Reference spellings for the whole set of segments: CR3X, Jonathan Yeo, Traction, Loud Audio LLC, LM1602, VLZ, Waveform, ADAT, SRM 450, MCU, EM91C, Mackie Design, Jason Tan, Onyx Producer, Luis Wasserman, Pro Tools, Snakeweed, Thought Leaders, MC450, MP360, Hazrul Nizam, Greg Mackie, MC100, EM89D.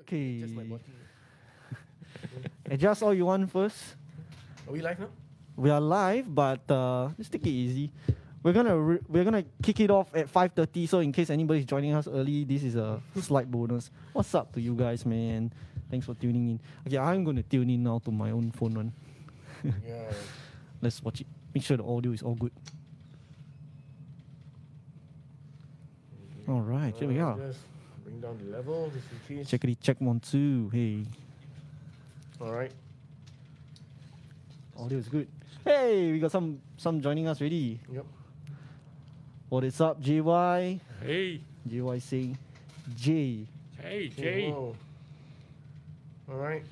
Okay. Just my body. Adjust all you want first. Are we live now? We are live, but let's take it easy. We're gonna kick it off at 5:30. So in case anybody's joining us early, this is a slight bonus. What's up to you guys, man? Thanks for tuning in. Okay, I'm gonna tune in now to my own phone one. Yeah. Let's watch it. Make sure the audio is all good. All right, here we are. Just bring down the level, just in case. Check 1 2. Hey. All right. Audio is good. Hey, we got some joining us already. Yep. What is up, JY? Hey. JY saying J. Hey, J. All right.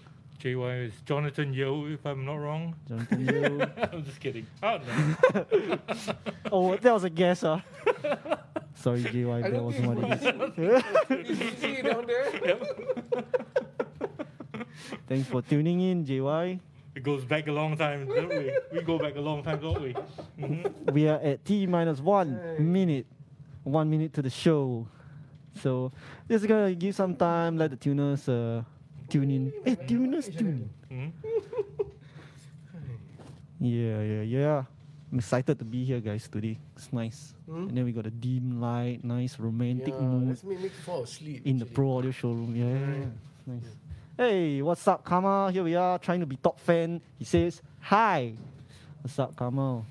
JY is Jonathan Yeo, if I'm not wrong. Jonathan Yeo. I'm just kidding. Oh, no. Oh, that was a guess, huh? Sorry, JY, that wasn't what it is. You see it down there? Yep. Thanks for tuning in, JY. It goes back a long time, don't we? We go back a long time, don't we? Mm-hmm. We are at T-1 minute. 1 minute to the show. So, just gonna give some time, let the tuners tune in. Hey, tuners tune in. Mm-hmm. Yeah. I'm excited to be here, guys, today. It's nice. Mm-hmm. And then we got a dim light, nice romantic mood. Let's make you fall asleep. In actually. The Pro Audio Showroom. Yeah. Nice. Yeah. Hey, what's up, Kamal? Here we are, trying to be top fan. He says, hi. What's up, Kamal?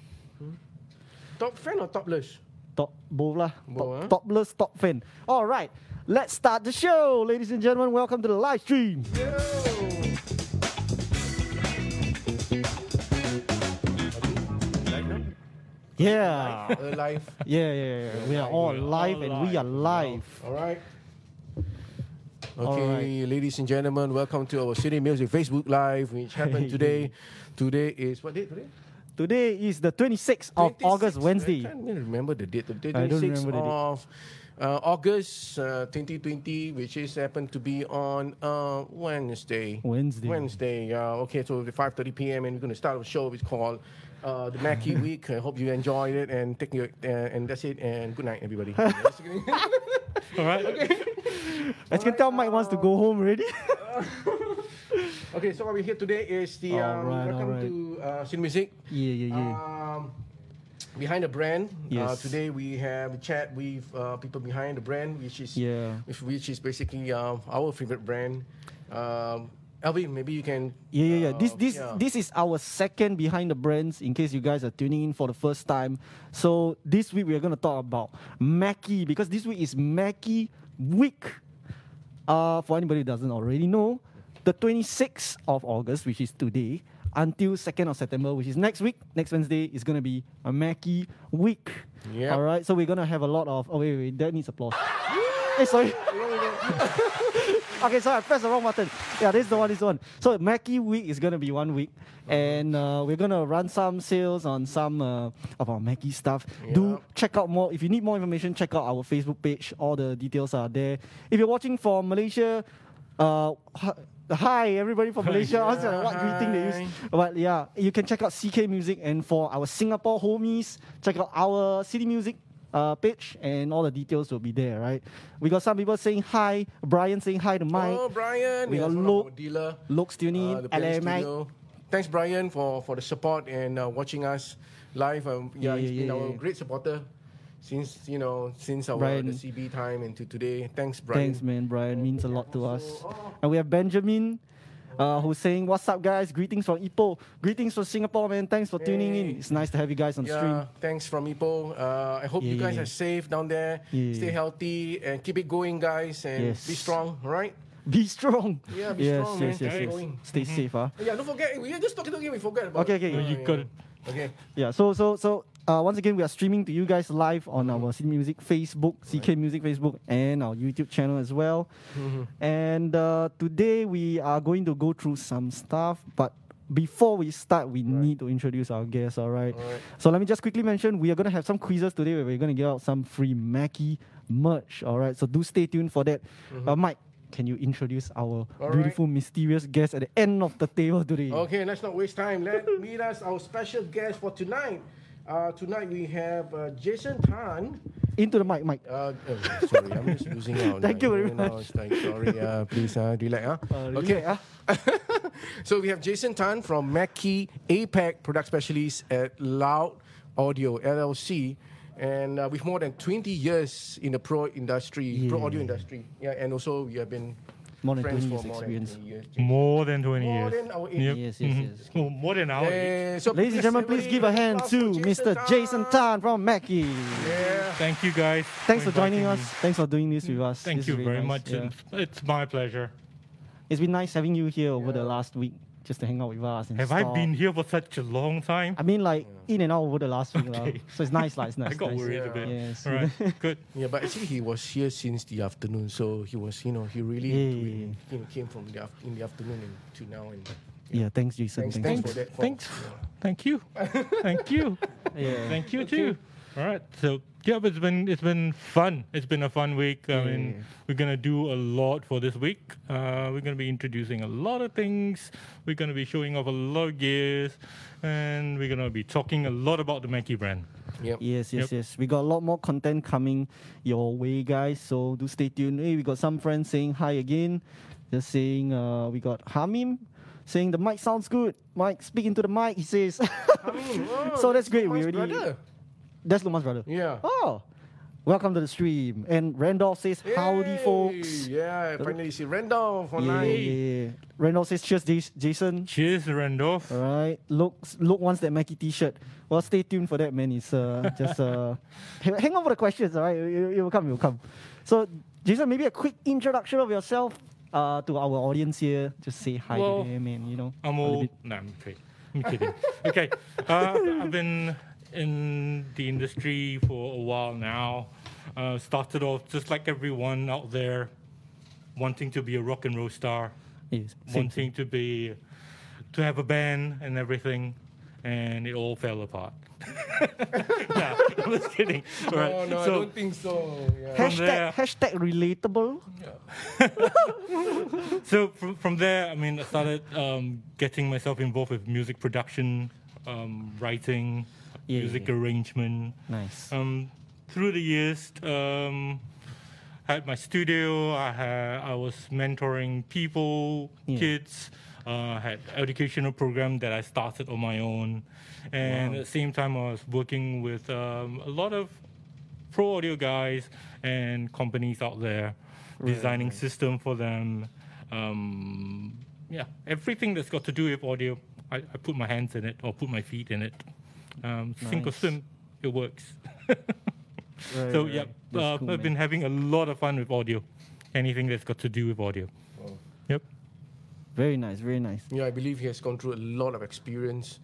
Top fan or topless? Both lah. Both, topless, top fan. All right, let's start the show. Ladies and gentlemen, welcome to the live stream. Yo. Yeah. Live. Yeah. We are all live and we are live. All right. Okay, right. Ladies and gentlemen, welcome to our City Music Facebook Live, which happened today. Today is, what date today? Today is the 26th of August, Wednesday. I can't remember the date. Today, 26th of August 2020, which is happened to be on Wednesday. Wednesday. Okay, so it's 5:30 p.m. and we're going to start a show. It's called the Mackie Week. I hope you enjoyed it and take your and that's it. And good night, everybody. All right. Okay. I can tell Mike wants to go home already. Okay, so what we're here today is the welcome to City Music. Yeah. Behind the brand. Yes. Today we have a chat with people behind the brand, which is basically our favorite brand. Alvin, maybe you can. Yeah. This is our second behind the brands. In case you guys are tuning in for the first time, so this week we are going to talk about Mackie because this week is Mackie Week. For anybody who doesn't already know, the 26th of August, which is today, until 2nd of September, which is next week. Next Wednesday is going to be a Mackie Week. Yeah. All right. So we're going to have a lot of. Oh wait, that needs applause. Hey, sorry. Okay, sorry, I pressed the wrong button. Yeah, this is the one. So Mackie Week is going to be 1 week. And we're going to run some sales on some of our Mackie stuff. Yeah. Do check out more. If you need more information, check out our Facebook page. All the details are there. If you're watching from Malaysia, hi, everybody from Malaysia. Yeah, I was like, what greeting they use? But yeah, you can check out CK Music. And for our Singapore homies, check out our City Music page and all the details will be there, right? We got some people saying hi. Brian saying hi to Mike. Oh, Brian. We got Luke tuning in. LMI. Thanks, Brian, for the support and watching us live. He's been our great supporter since our the CB time and to today. Thanks, Brian. Thanks, man. Brian means a lot to us. And we have Benjamin. Who's saying, what's up, guys? Greetings from Ipoh. Greetings from Singapore, man. Thanks for tuning in. It's nice to have you guys on stream. Thanks from Ipoh. I hope you guys are safe down there. Yeah. Stay healthy and keep it going, guys. And be strong, all right? Be strong. Yeah, be strong, man. Yes. Stay safe, huh? Yeah, don't forget. We're just talking again. We forgot about it. Okay. You got it. Okay. Yeah, so. Once again, we are streaming to you guys live on our City Music Facebook, CK Music Facebook, and our YouTube channel as well. Mm-hmm. And today we are going to go through some stuff, but before we start, we need to introduce our guests, all right? So let me just quickly mention, we are going to have some quizzes today where we're going to give out some free Mackie merch, all right? So do stay tuned for that. Mm-hmm. Mike, can you introduce our beautiful, mysterious guest at the end of the table today? Okay, let's not waste time. Let's meet us, our special guest for tonight. Tonight we have Jason Tan. into the mic, sorry, I'm just losing out. Thank you very much. Like, sorry, please relax. Okay. So we have Jason Tan from Mackie, APAC Product Specialist at Loud Audio LLC, and with more than 20 years in the pro industry, pro audio industry. Yeah, and also we have been more than 20 years experience. More than 20 years. More than our age. Ladies and gentlemen, please give a hand to Mr. Jason Tan from Mackie. Yeah. Thank you, guys. Thanks for joining us. Thanks for doing this with us. Thank you very much. Yeah. It's my pleasure. It's been nice having you here over the last week just to hang out with us. And I been here for such a long time? I mean, like, in and out over the last week. Okay. So it's nice, it's nice. I got worried a bit. Yes. All right, good. Yeah, but actually he was here since the afternoon, so he was, you know, he really came from in the afternoon and to now. And, thanks, Jason. Thanks. Thank you. Thank you. Thank you, too. All right, so... Yeah, but it's been fun. It's been a fun week. I mean, we're going to do a lot for this week. We're going to be introducing a lot of things. We're going to be showing off a lot of gears. And we're going to be talking a lot about the Mackie brand. Yep. Yes. We got a lot more content coming your way, guys. So do stay tuned. Hey, we got some friends saying hi again. They're saying we got Hamim saying the mic sounds good. Mike, speak into the mic, he says. Hamim, so that's great. We already... Brother. That's Luman's brother. Yeah. Oh, welcome to the stream. And Randolph says, howdy, folks. Yeah, finally see Randolph online. Yeah. Randolph says, cheers, Jason. Cheers, Randolph. All right. Luke wants that Mackie T-shirt. Well, stay tuned for that, man. It's just hang on for the questions, all right? It will come, it will come. So, Jason, maybe a quick introduction of yourself to our audience here. Just say hi to them, man, you know. I'm old. No, I'm kidding. I'm kidding. Okay. I've been... in the industry for a while now. Started off just like everyone out there, wanting to be a rock and roll star, wanting to have a band and everything, and it all fell apart. Nah, I'm just kidding. No, right. No, so, I don't think so. Yeah. Hashtag relatable. Yeah. So from there, I mean, I started getting myself involved with music production, writing, music arrangement. Nice. Through the years, had my studio. I was mentoring people, kids. Had educational program that I started on my own, and at the same time, I was working with a lot of pro audio guys and companies out there, designing system for them. Everything that's got to do with audio, I put my hands in it or put my feet in it. Sink or swim, it works. Cool, I've been having a lot of fun with audio. Anything that's got to do with audio. Wow. Yep. Very nice, very nice. Yeah, I believe he has gone through a lot of experience.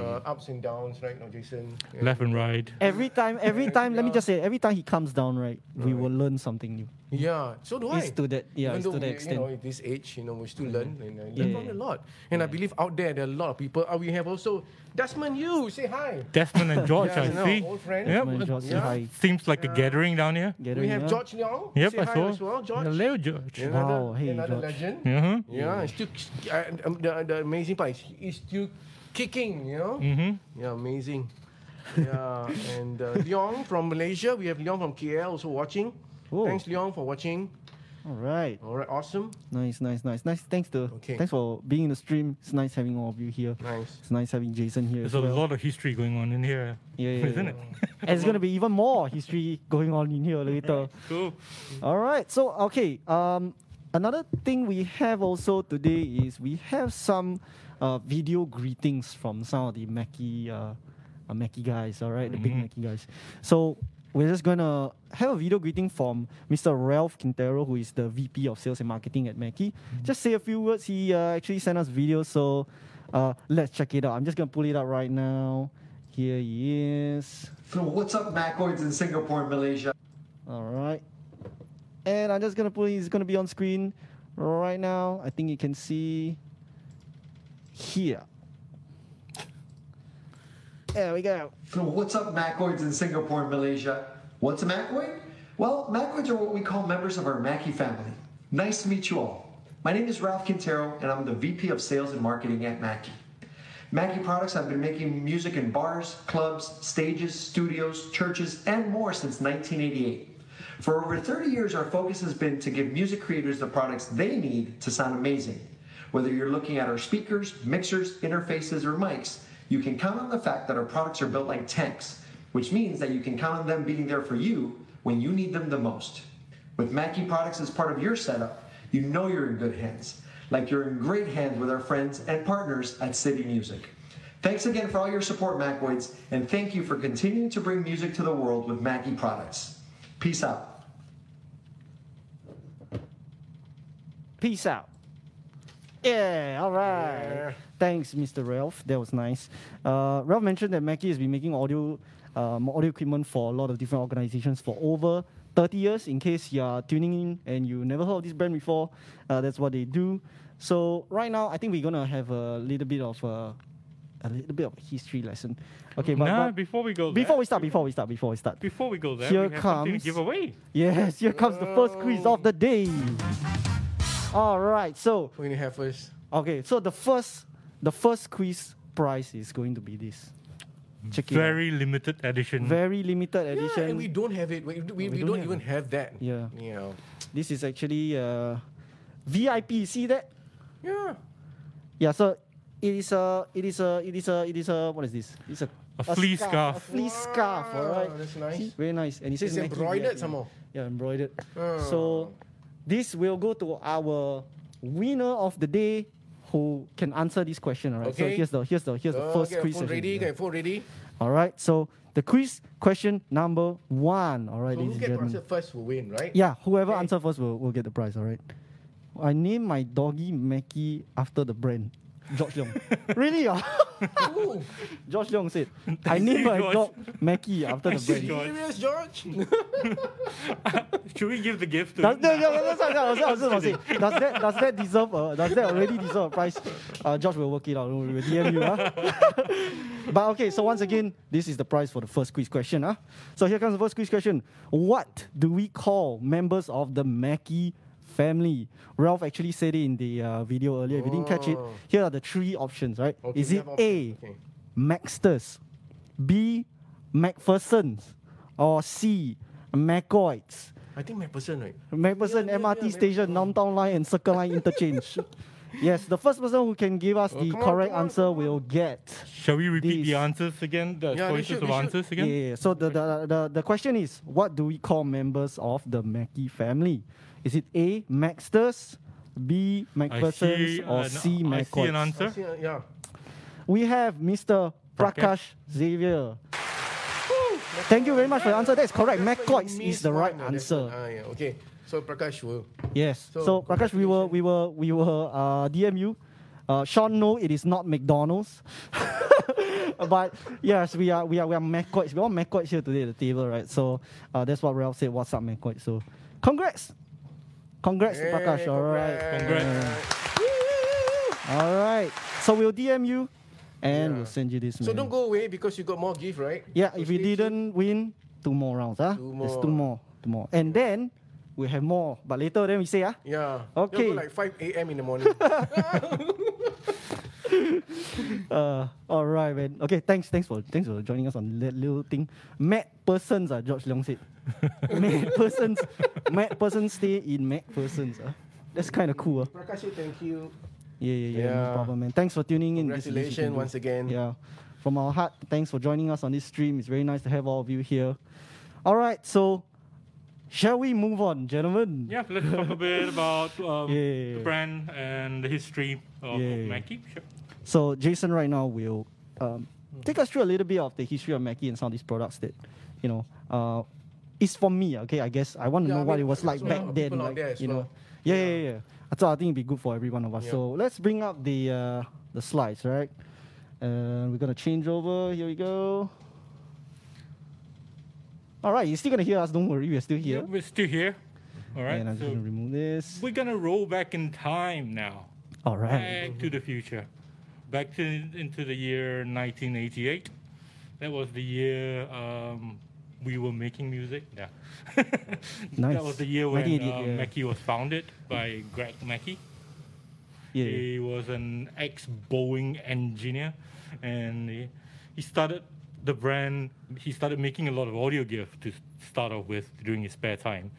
Ups and downs, right now, Jason? Left and right. Every time, let me just say, every time he comes down, right, we will learn something new. Yeah, so do I. It's to that, it's to that extent. You know, at this age, you know, we still learn and learn a lot. And I believe out there are a lot of people. We have also Desmond Yu, say hi. Desmond and George, I see. Old friends. Yep. George, say hi. Seems like a gathering down here. We have George now. Yep, say hi as well, George. Hello, George. Another legend. Uh-huh. Yeah, the amazing part is still kicking, you know. Mm-hmm. Yeah, amazing. Yeah, and Leong from Malaysia. We have Leong from KL also watching. Whoa. Thanks, Leong, for watching. All right, awesome. Nice. Thanks for being in the stream. It's nice having all of you here. Nice. It's nice having Jason here. There's a lot of history going on in here, isn't it? And it's going to be even more history going on in here later. Cool. All right. So another thing we have also today is we have some video greetings from some of the Mackie guys. All right, the big Mackie guys. So we're just going to have a video greeting from Mr. Ralph Quintero, who is the VP of Sales and Marketing at Mackie. Just say a few words. He actually sent us videos, so let's check it out. I'm just going to pull it up right now. Here he is. So what's up, Mackoids in Singapore and Malaysia? All right. And I'm just going to he's going to be on screen right now. I think you can see here. There we go. So what's up, Mackoids in Singapore and Malaysia? What's a Mackoid? Well, Mackoids are what we call members of our Mackie family. Nice to meet you all. My name is Ralph Quintero, and I'm the VP of Sales and Marketing at Mackie. Mackie products have been making music in bars, clubs, stages, studios, churches, and more since 1988. For over 30 years, our focus has been to give music creators the products they need to sound amazing. Whether you're looking at our speakers, mixers, interfaces, or mics, you can count on the fact that our products are built like tanks, which means that you can count on them being there for you when you need them the most. With Mackie products as part of your setup, you know you're in good hands, like you're in great hands with our friends and partners at City Music. Thanks again for all your support, Mackoids, and thank you for continuing to bring music to the world with Mackie products. Peace out. Peace out. Yeah, all right. Yeah. Thanks, Mr. Ralph. That was nice. Ralph mentioned that Mackie has been making audio equipment for a lot of different organizations for over 30 years. In case you are tuning in and you never heard of this brand before, that's what they do. So right now, I think we're gonna have a little bit of a history lesson. Okay, but before we start, here we have something to give away. Yes, here comes the first quiz of the day. All right, so we're gonna have first. Okay, so the first quiz prize is going to be this. Check very limited edition. Very limited edition. Yeah, and we don't have it. We don't even have that. Yeah. You know. This is actually VIP. See that? Yeah. Yeah. So it is a what is this? It's a fleece scarf. A fleece scarf. All right. Oh, that's nice. See? Very nice. And it says it's embroidered somehow. Yeah, embroidered. Oh. So this will go to our winner of the day who can answer this question, all right? Okay. So here's the first quiz. Phone ready. All right, so the quiz question number 1. All right, so ladies and gentlemen. Who gets answer first will win, right? Yeah, whoever answer first will get the prize, all right? I named my doggy Mackie after the brand. George Leong. Really? George Leong said, I named my dog Mackie after the brand. Are you serious, George? Should we give the gift to him? Does that already deserve a prize? George will work it out. We will DM you. But okay, so once again, this is the prize for the first quiz question. So here comes the first quiz question. What do we call members of the Mackie family? Ralph actually said it in the video earlier. If you didn't catch it, here are the 3 options, right? Okay, is it A, Maxters, B, MacPhersons, or C, MacCoids? I think MacPherson, right? MacPherson, MRT station, Downtown Line and Circle Line interchange. Yes, the first person who can give us the correct answer will get. Shall we repeat the answers again? The choices of answers again? Yeah. So the question is, what do we call members of the Mackie family? Is it A, Maxters, B, MacPhersons, or C, MacCoids? I see an answer. Yeah. We have Mr. Prakash Xavier. Thank you very much for the answer. That's correct. MacCoids is the right answer. Yeah. Okay. So Prakash will. Yes. So Prakash, we will DM you. Sean, no, it is not McDonald's. But yes, we are MacCoids. We're all MacCoids here today at the table, right? So that's what Ralph said. What's up, MacCoids? So congrats to Prakash. All right. Congrats. All right. So we'll DM you. And we'll send you this. So don't go away because you got more gift, right? Yeah, so if you didn't win, 2 more rounds. There's 2 more. And then we'll have more. But later then we say, Yeah. Okay. It'll go like 5 a.m. in the morning. All right, man. Okay, thanks for joining us on that little thing. MacPhersons, George Leong said. MacPhersons stay in MacPhersons. That's kind of cool. Prakash, thank you. Yeah. No problem, man. Thanks for tuning in. Congratulations once again. Yeah. From our heart, thanks for joining us on this stream. It's very nice to have all of you here. All right, so shall we move on, gentlemen? Yeah, let's talk a bit about the brand and the history of Mackie. Sure. So Jason right now will take us through a little bit of the history of Mackie and some of these products that, you know, is for me, okay? I guess I want to know what it was like back then. Like, you know. Yeah. So I think it'd be good for every one of us. Yep. So let's bring up the slides, right? And we're gonna change over. Here we go. All right, you're still gonna hear us. Don't worry, we're still here. Yep, we're still here. All right. And I'm just gonna remove this. We're gonna roll back in time now. All right. Back to the future. Back into the year 1988. That was the year we were making music. Yeah. Nice. That was the year when Mackie was founded by Greg Mackie. Yeah. He was an ex-Boeing engineer, and he started the brand. He started making a lot of audio gear to start off with during his spare time.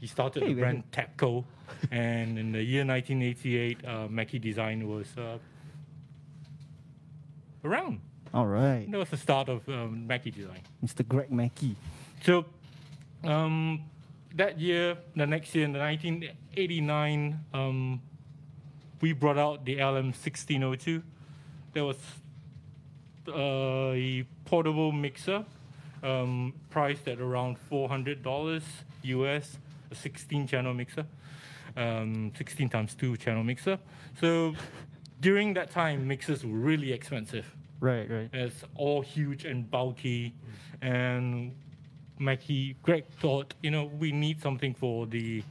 He started the brand Tapco, and in the year 1988, Mackie Design was around. All right. That was the start of Mackie Design. Mr. Greg Mackie. So that year, the next year, in 1989, we brought out the LM1602. That was a portable mixer, priced at around $400 US, a 16-channel mixer, 16x2 channel mixer. So during that time, mixers were really expensive. Right, right. It's all huge and bulky, and Greg thought, you know, we need something for the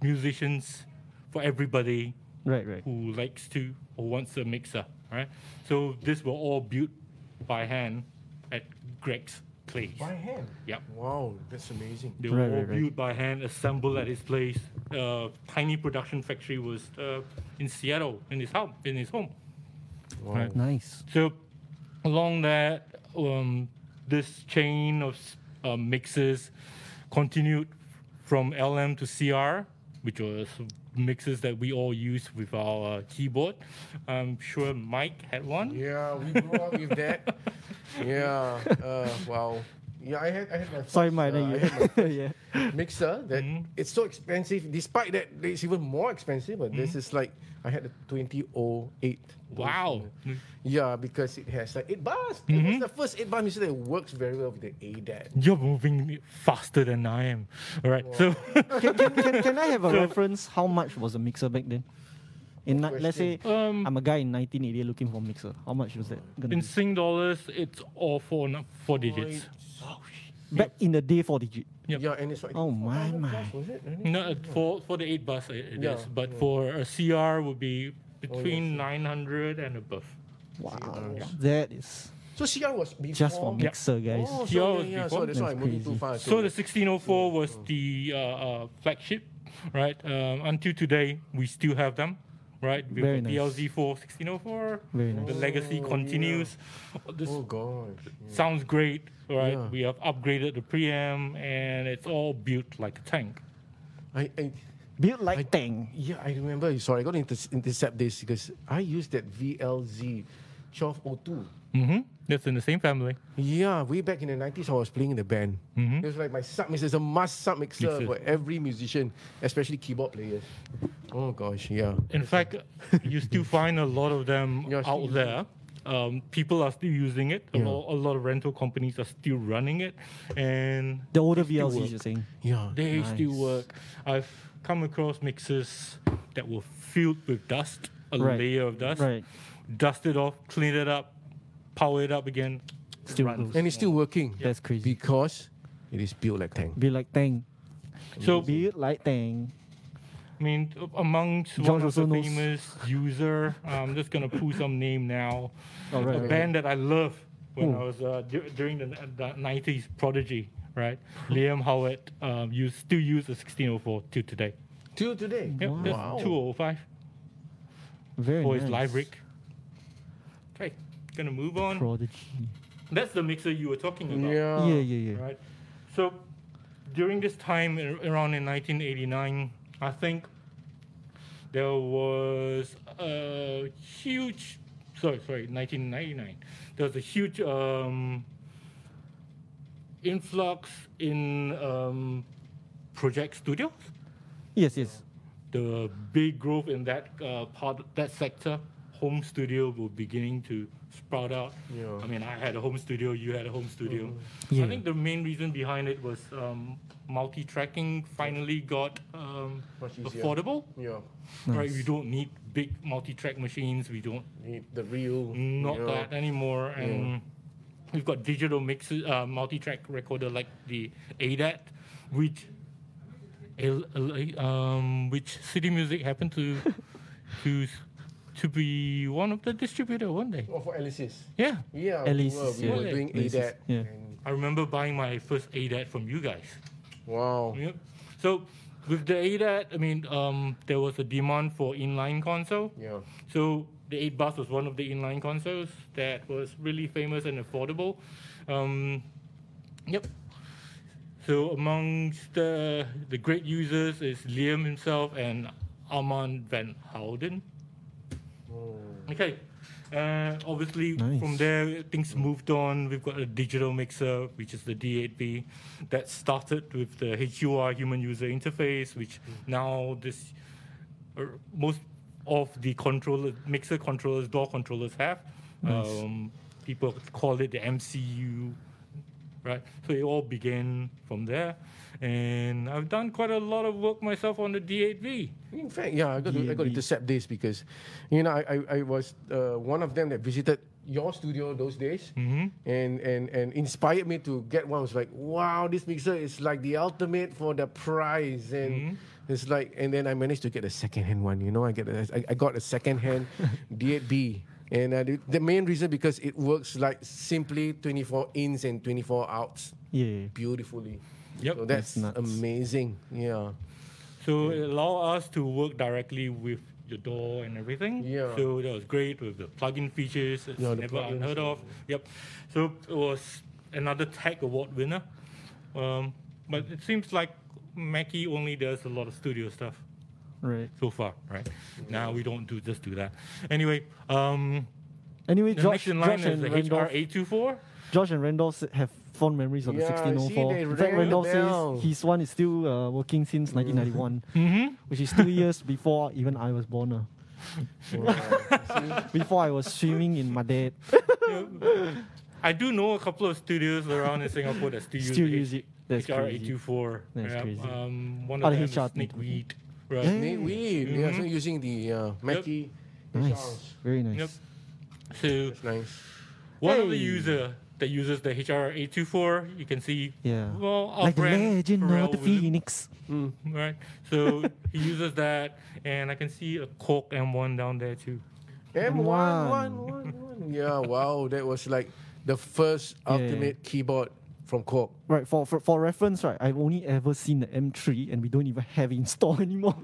musicians, for everybody, right, right, who likes to or wants a mixer, right? So this were all built by hand at Greg's place. By hand? Yep. Wow, that's amazing. They were all built by hand, assembled at his place. Tiny production factory was in Seattle, in his home. Wow. Right. Nice. So along that, this chain of mixes continued from LM to CR, which was mixes that we all use with our keyboard. I'm sure Mike had one. Yeah, we grew up with that. Yeah. Wow. Yeah, I had my first, mixer. That it's so expensive. Despite that, it's even more expensive. But this is like, I had a 2008. Wow. Yeah, because it has like 8 bars. It's the first 8 bar mixer that works very well with the ADAT. You're moving faster than I am. All right. Wow. So can I have a reference? How much was a mixer back then? Let's say I'm a guy in 1980 looking for a mixer. How much was that gonna be? Sing dollars, it's all four digits. Back in the day, 4 digits. Yep. Yeah, and it's like, oh my, was it? No, for the 8 bus it is. But for a CR would be between 900 and above. Wow, that is. So CR was before? Just for mixer, guys. Oh, CR was before. So that's why I'm moving too fast. So the 1604 was the flagship, right? Until today, we still have them. Right, with the DLZ4 1604, the legacy continues. Yeah. This sounds great, right? Yeah. We have upgraded the preamp, and it's all built like a tank. Built like a tank. Yeah, I remember. Sorry, I got to intercept this because I used that VLZ 1202. That's in the same family. Yeah, way back in the 90s, I was playing in the band. It was like my sub-mixer. It's a must sub-mixer for every musician, especially keyboard players. Oh, gosh, yeah. In fact, you still find a lot of them out there. People are still using it. A lot of rental companies are still running it. And the older VLZs, you're saying? Yeah. They still work. I've come across mixers that were filled with dust, a layer of dust. Right. Dusted off, cleaned it up, power it up again, still runs. And it's still working. That's crazy. Because it is built like tank. So built like tank. I mean, amongst one of the famous user, I'm just gonna pull some name now. A band that I loved when I was during the 90s, Prodigy, right? Liam Howlett, you still use the 1604 till today. Till today? Yep, wow. 205. Very nice. For his live rig. Okay. Gonna move on. Prodigy. That's the mixer you were talking about. Yeah. Right. So during this time, around in 1989, I think there was a huge. 1999. There was a huge influx in project studios. Yes. The big growth in that that sector. Home studio were beginning to sprout out. Yeah. I mean, I had a home studio, you had a home studio. I think the main reason behind it was multi-tracking finally got affordable. Yeah. Nice. Right, we don't need big multi-track machines. We don't need the real. Not that anymore. And we've got digital mixes, multi-track recorder like the ADAT, which City Music happened to be one of the distributor one day. Oh, for Alice's. Yeah. We were doing ADAT. Yeah. I remember buying my first ADAT from you guys. Wow. Yep. So With the ADAT, I mean, there was a demand for inline console. Yeah. So the 8 bus was one of the inline consoles that was really famous and affordable. Yep. So amongst the great users is Liam himself and Armand Van Helden. Oh. Okay. Obviously, nice. From there, things moved on. We've got a digital mixer, which is the D8B, that started with the HUI, human user interface, which now this most of the controller, mixer controllers, door controllers have. Nice. People call it the MCU, right? So it all began from there. And I've done quite a lot of work myself on the D8V. In fact, yeah, I got to intercept this because, you know, I was one of them that visited your studio those days, mm-hmm. and inspired me to get one. I was like, wow, this mixer is like the ultimate for the price. And mm-hmm. it's like, and then I managed to get a second-hand one. You know, I got a second-hand D8B. And the main reason because it works like simply 24 ins and 24 outs, yeah, beautifully. Yep, so that's amazing. Yeah. So it allowed us to work directly with the door and everything. Yeah. So that was great with the plug-in features. It's never unheard of. Yep. So it was another Tech Award winner. But it seems like Mackie only does a lot of studio stuff. Right. So far, right? Now we don't do that. Anyway, the Josh, next in line is the HR824. Josh and Randolph have fond memories of the 1604. In fact, Randolph says his one is still working since 1991, mm-hmm. which is 2 years before even I was born. Before I was swimming in my dad. I do know a couple of studios around in Singapore that still use it. That's HR824. That's crazy. One of them is Snakeweed. Right. Snakeweed. Mm-hmm. Yeah, so using the Mackie. Yep. Nice. Very nice. Yep. So that's nice. One of the user that uses the HR824, you can see, well, our like brand, the legend of the Phoenix. Right. So he uses that, and I can see a Cork M1 down there too. M1. Yeah, wow, that was like the first ultimate keyboard from Cork. Right, for reference, right, I've only ever seen the M3, and we don't even have it installed anymore.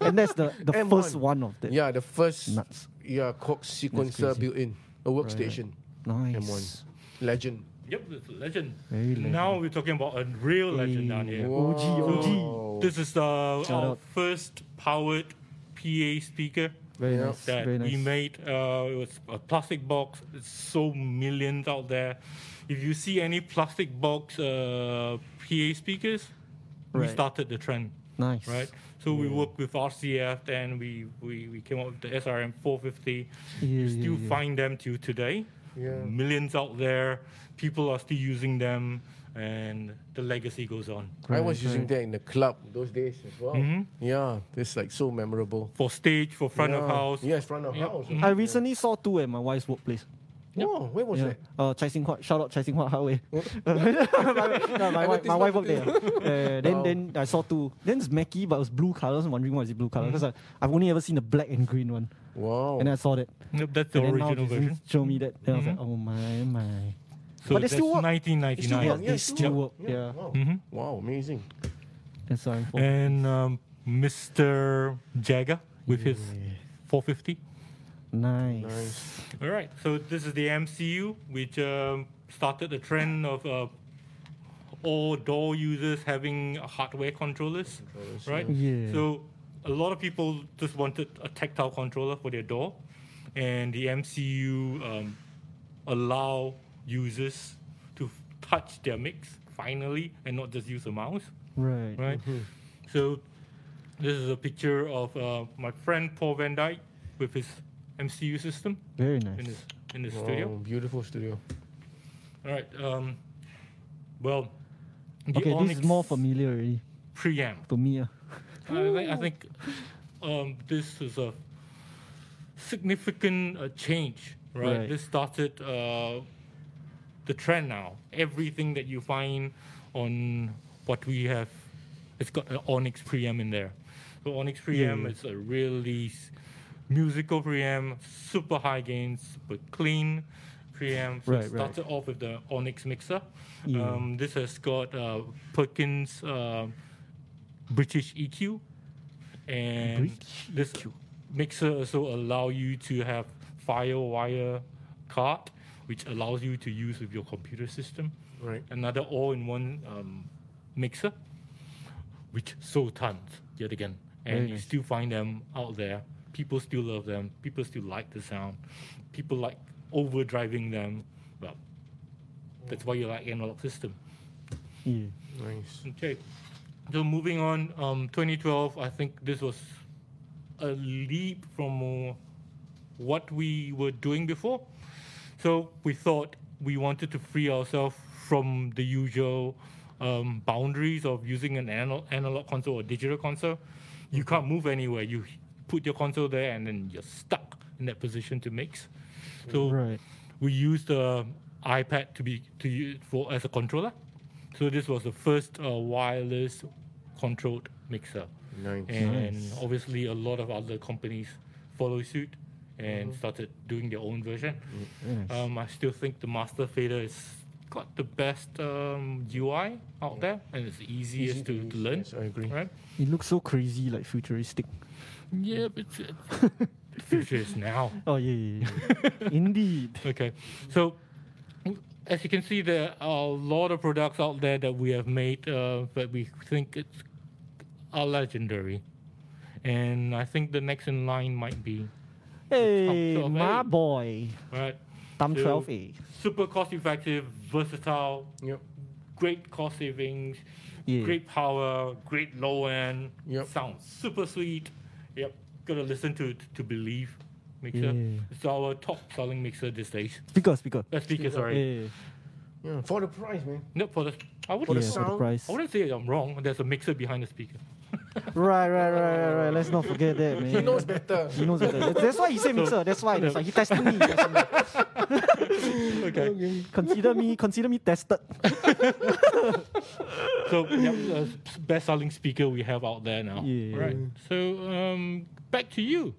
And that's the first one of them. Yeah, the first Cork sequencer built in, a workstation. Right. Nice. M1. Legend. Yep, it's a legend. Now we're talking about a real legend down here. Whoa. OG. This is our first powered PA speaker. Very nice. We made. It was a plastic box. It's so millions out there. If you see any plastic box PA speakers, we started the trend. Nice. Right? So we worked with RCF, and we came up with the SRM 450. You still find them till today. Yeah. Millions out there. People are still using them, and the legacy goes on. Right. I was using that in the club those days as well. Mm-hmm. Yeah, it's like so memorable. For stage, for front of house. Yes, front of house. Mm-hmm. I recently saw two at my wife's workplace. Yep. Oh, where was that? Chai Sing Huat. Shout out Chai Sing Huat Highway. My wife worked there. Then I saw two. Then it's Mackie, but it was blue color. I was wondering why is it blue color because I've only ever seen the black and green one. Wow. And I saw that. Yep, that's the original version. Show me that. I was like, oh my. So but that's 1999. They still work. Yeah. Wow. Mm-hmm. Wow, amazing. That's how I'm Mr. Jagger with his 450. Nice. All right. So this is the MCU, which started the trend of all door users having hardware controllers, right? Yeah. So a lot of people just wanted a tactile controller for their door, and the MCU allow users to touch their mix finally and not just use a mouse. Right. Mm-hmm. So this is a picture of my friend Paul Van Dyke with his MCU system. Very nice. In the studio. Beautiful studio. All right. Well, the Onyx this is more familiar already. Preamp. To me. I think this is a significant change, right? This started the trend now. Everything that you find on what we have, it's got an Onyx preamp in there. So Onyx preamp is a really musical preamp, super high gains, super clean preamp. So started off with the Onyx mixer. This has got Perkins British EQ, and British this EQ mixer also allow you to have Firewire card, which allows you to use with your computer system. Right. Another all-in-one mixer, which sold tons yet again, and you still find them out there. People still love them. People still like the sound. People like overdriving them. Well, that's why you like analog system. Yeah. Nice. Okay. So moving on, 2012, I think this was a leap from what we were doing before. So we thought we wanted to free ourselves from the usual boundaries of using an analog console or digital console. You can't move anywhere. You put your console there and then you're stuck in that position to mix. So we used the iPad as a controller. So this was the first wireless controlled mixer. Nice. And obviously a lot of other companies follow suit and started doing their own version. Yes. I still think the Master Fader has got the best UI out there, and it's the easiest to learn. Yes, I agree. Right? It looks so crazy, like futuristic. Yeah, but the future is now. Oh, yeah. Indeed. Okay. So, as you can see, there are a lot of products out there that we have made that we think are legendary. And I think the next in line might be... Hey, my boy. Right. Thumb 12A. Super cost-effective, versatile, great cost savings, great power, great low-end, sounds super sweet. Yep, gotta listen to it to believe. Mixer. Yeah. It's our top-selling mixer these days. Speaker. Yeah, for the price, man. No, for the price. I wouldn't say I'm wrong. There's a mixer behind the speaker. Right. Let's not forget that, man. He knows better. That's why he said mixer. That's why. That's why he tested me. Okay. Consider me tested. So, best-selling speaker we have out there now. Yeah. Right. So, back to you.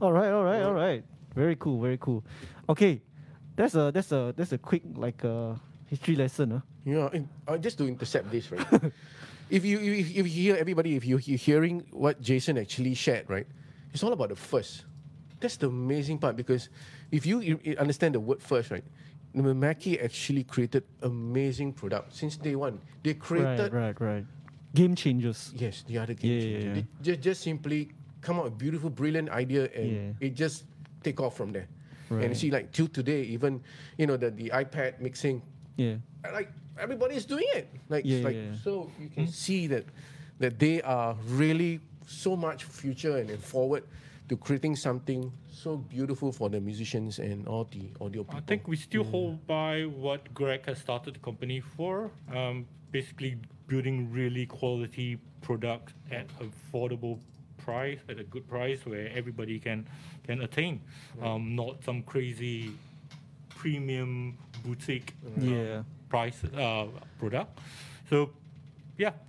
All right. Very cool. Okay, that's a quick history lesson, huh? Yeah, just to intercept this, right? if you're hearing what Jason actually shared, right? It's all about the first. That's the amazing part, because if you understand the word first, right? Mackie actually created amazing products since day one. They created right. Game changers. Yes, they are the game changers. Yeah. They just simply come out with a beautiful, brilliant idea, and it just take off from there. Right. And you see, till today, even the iPad mixing, everybody's doing it. So you can see that they are really so much future and forward to creating something so beautiful for the musicians and all the audio people. I think we still hold by what Greg has started the company for. Basically, building really quality products at affordable price, at a good price where everybody can attain, not some crazy premium boutique price product. So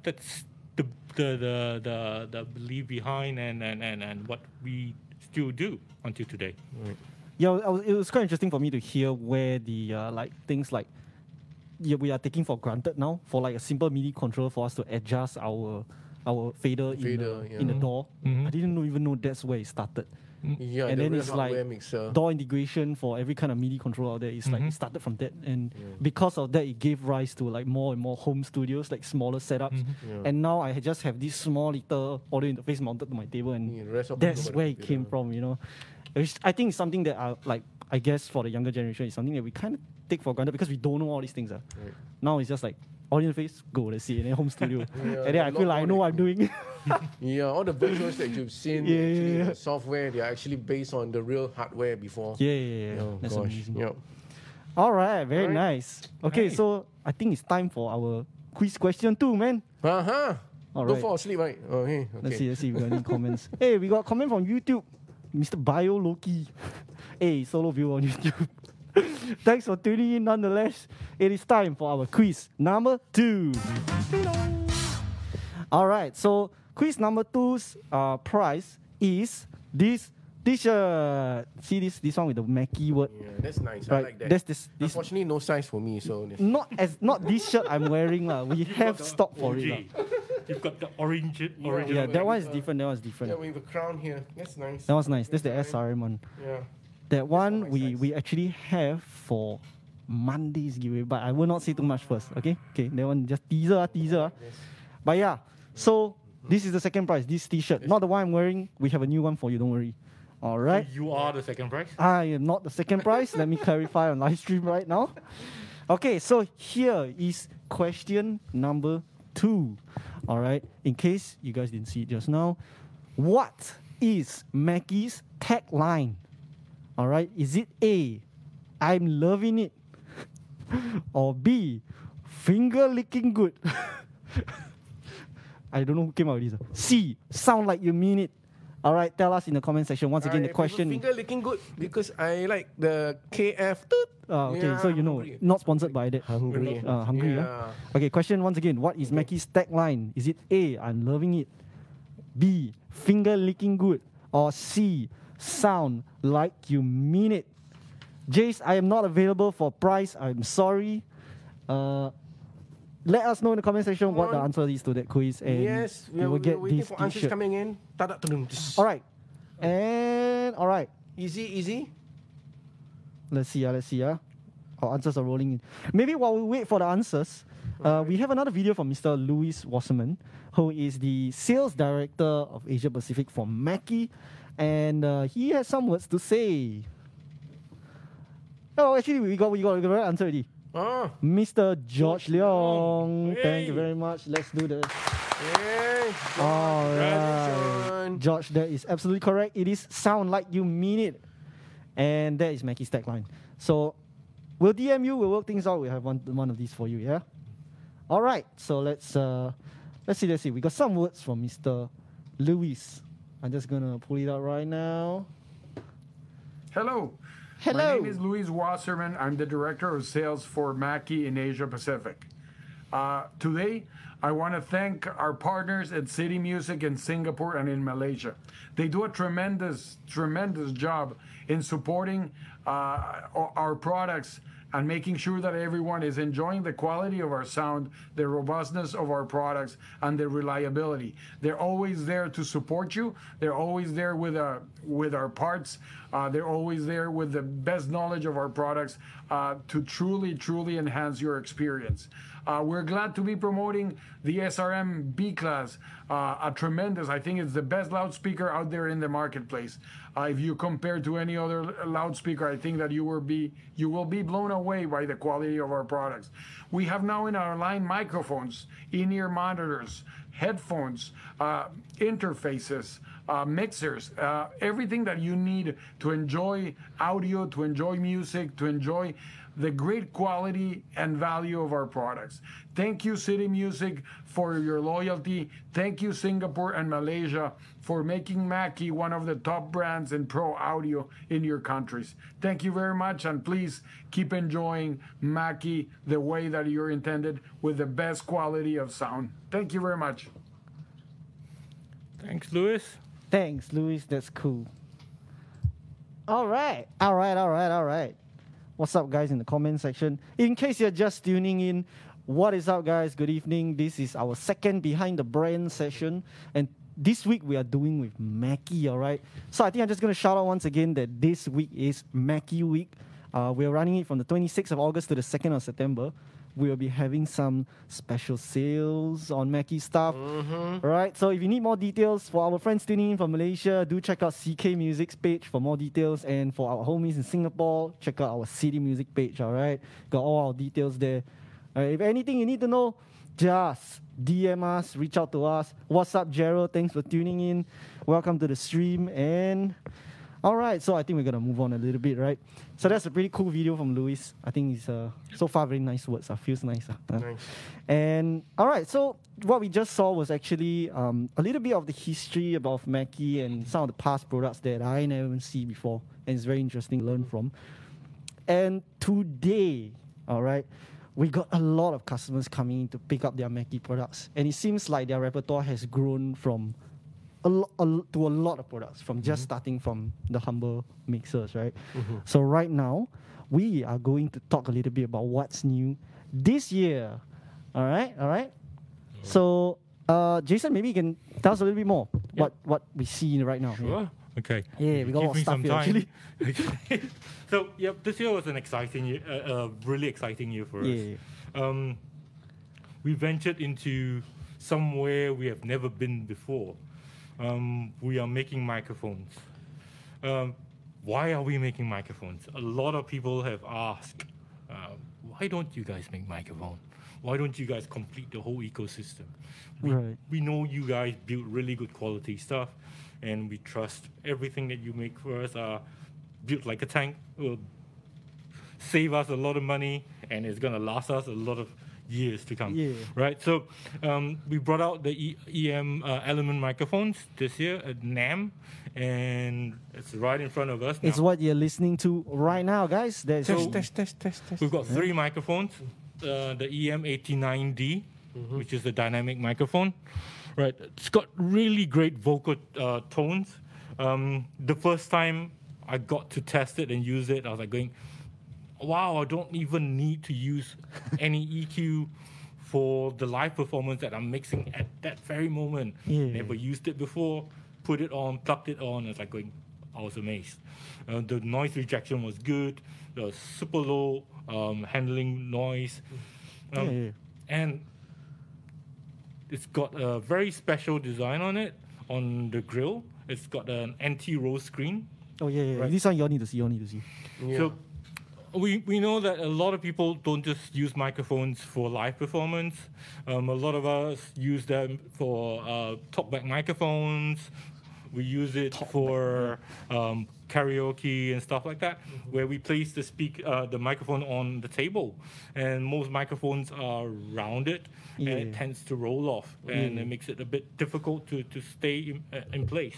that's the belief behind and what we still do until today. Right. Yeah, it was quite interesting for me to hear where the things like we are taking for granted now, for a simple MIDI controller for us to adjust our fader in the door. Mm-hmm. I didn't even know that's where it started. Yeah, and then it's door integration for every kind of MIDI controller out there. It's it started from that, and because of that, it gave rise to more and more home studios, smaller setups. Mm-hmm. Yeah. And now I just have this small little audio interface mounted to my table, and that's where it came from. Which I think is something that I guess for the younger generation is something that we kind of take for granted because we don't know all these things. Right. Now it's just audio interface, go, let's see, and then home studio. And then I feel I know what I'm doing. All the videos that you've seen, the software, they are actually based on the real hardware before. That's amazing. Yep. All right, very nice. Okay, so I think it's time for our quiz question too, man. Uh-huh. All right. Don't fall asleep, right? Okay. Let's see if we got any comments. Hey, we got a comment from YouTube. Mr. Bio Loki. Hey, solo view on YouTube. Thanks for tuning in nonetheless. It is time for our quiz number 2. Alright, so quiz number 2's prize is this t-shirt. See this one with the Mackie word. Yeah, that's nice. Right. I like that. That's this. Unfortunately, no size for me. So not this shirt I'm wearing. We have stock for it. You've got the orange. Yeah, that one is different. That one's different. Yeah, with the crown here. That's nice. That was nice. That's the SRM one. Yeah. That one we actually have for Monday's giveaway, but I will not say too much first. Okay? Okay, that one just teaser. Yes. But yeah, so this is the second prize, this T-shirt. Not the one I'm wearing. We have a new one for you, don't worry. All right. So you are the second prize? I am not the second prize. Let me clarify on live stream right now. Okay, so here is question number 2. All right, in case you guys didn't see it just now. What is Mackie's tagline? All right, is it A, I'm loving it? Or B, finger licking good? I don't know who came out with this. C, sound like you mean it. All right, tell us in the comment section. Once again, the question. Finger licking good because I like the KF. Okay, yeah, so you know, hungry. Not sponsored by that. Hungry. Hungry, yeah. Okay, question once again. What is Mackie's tagline? Is it A, I'm loving it? B, finger licking good? Or C, sound like you mean it? Jace, I am not available for prize. I'm sorry. Let us know in the comment section what the answer is to that quiz, and yes, we will get these for answers coming in. All right, and all right, easy. Let's see. Our answers are rolling in. Maybe while we wait for the answers, we have another video from Mr. Luis Wasserman, who is the sales director of Asia Pacific for Mackie, and he has some words to say. Oh, actually, we got the right answer already. Mr. George Leong. Yay. Thank you very much. Let's do this. All right. George, that is absolutely correct. It is sound like you mean it. And that is Mackie's tagline. So we'll DM you, we'll work things out. We'll have one of these for you, yeah? All right. So let's see. We got some words from Mr. Lewis. I'm just going to pull it out right now. Hello. My name is Luis Wasserman. I'm the Director of Sales for Mackie in Asia Pacific. Today, I want to thank our partners at City Music in Singapore and in Malaysia. They do a tremendous job in supporting our products and making sure that everyone is enjoying the quality of our sound, the robustness of our products, and the reliability. They're always there to support you. They're always there with our parts. They're always there with the best knowledge of our products to truly enhance your experience. We're glad to be promoting the SRM V-Class, a tremendous, I think it's the best loudspeaker out there in the marketplace. If you compare to any other loudspeaker, I think that you will be blown away by the quality of our products. We have now in our line microphones, in-ear monitors, headphones, interfaces, mixers, everything that you need to enjoy audio, to enjoy music, to enjoy the great quality and value of our products. Thank you, City Music, for your loyalty. Thank you, Singapore and Malaysia, for making Mackie one of the top brands in pro audio in your countries. Thank you very much, and please keep enjoying Mackie the way that you're intended, with the best quality of sound. Thank you very much. Thanks, Luis. That's cool. All right. What's up, guys, in the comment section? In case you're just tuning in, what is up, guys? Good evening. This is our second Behind the Brand session, and this week we are doing with Mackie, all right? So I think I'm just going to shout out once again that this week is Mackie Week. We're running it from the 26th of August to the 2nd of September. We'll be having some special sales on Mackie stuff, all right? So if you need more details, for our friends tuning in from Malaysia, do check out CK Music's page for more details, and for our homies in Singapore, check out our City Music page, all right? Got all our details there. All right, if anything you need to know, just DM us, reach out to us. What's up, Gerald? Thanks for tuning in. Welcome to the stream. And all right, so I think we're going to move on a little bit, right? So that's a pretty cool video from Luis. I think it's so far very nice words. Feels nice. Nice. And all right, so what we just saw was actually a little bit of the history about Mackie and some of the past products that I never even see before. And it's very interesting to learn from. And today, all right, we got a lot of customers coming in to pick up their Mackie products. And it seems like their repertoire has grown from to a lot of products, from just starting from the humble mixers, right? So right now, we are going to talk a little bit about what's new this year. All right? So Jason, maybe you can tell us a little bit more what we see right now. Sure. Okay. Yeah, we got all stuff here, actually. Okay. So, yeah, this year was an exciting year, really exciting year for us. Yeah. We ventured into somewhere we have never been before. We are making microphones. Why are we making microphones? A lot of people have asked, why don't you guys make microphones? Why don't you guys complete the whole ecosystem? We know you guys build really good quality stuff, and we trust everything that you make for us are built like a tank. It will save us a lot of money, and it's going to last us a lot of years to come. Yeah. Right? So we brought out the EM Element microphones this year at NAMM, and it's right in front of us now. It's what you're listening to right now, guys. Test. We've got three microphones. The EM89D, which is the dynamic microphone. Right, it's got really great vocal tones. The first time I got to test it and use it, I was like going, wow, I don't even need to use any EQ for the live performance that I'm mixing at that very moment. Yeah. Never used it before, put it on, plugged it on, it's like going, I was amazed. The noise rejection was good, the super low handling noise. And it's got a very special design on it, on the grill. It's got an anti-roll screen. Right? This one you all need to see, Yeah. So we know that a lot of people don't just use microphones for live performance. A lot of us use them for talkback microphones. We use it for karaoke and stuff like that, where we place the the microphone on the table. And most microphones are rounded, and it tends to roll off, and it makes it a bit difficult to stay in place.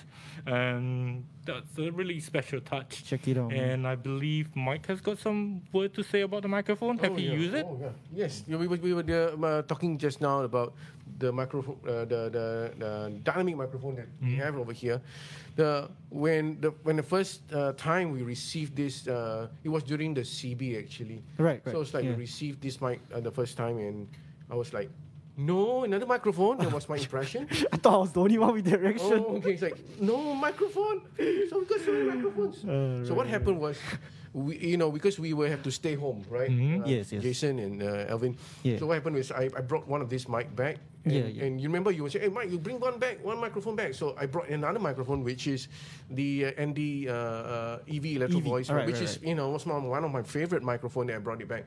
And that's a really special touch. Check it out. And I believe Mike has got some word to say about the microphone. Have you used it? Yes, we were talking just now about the microphone, the dynamic microphone that we have over here. When the first time we received this, it was during the CB actually. So it's like we received this mic the first time, and I was like, no, another microphone. That was my impression. I thought I was the only one with direction. Oh, okay. It's like, no microphone. So we got so many microphones. So what happened was, we, you know, because we will have to stay home, right? Jason and Alvin. So what happened was I brought one of these mic back. And, and you remember you were saying, hey, Mike, you bring one microphone back. So I brought another microphone, which is the ND EV Electro Voice, which is, you know, was one of my favorite microphones that I brought it back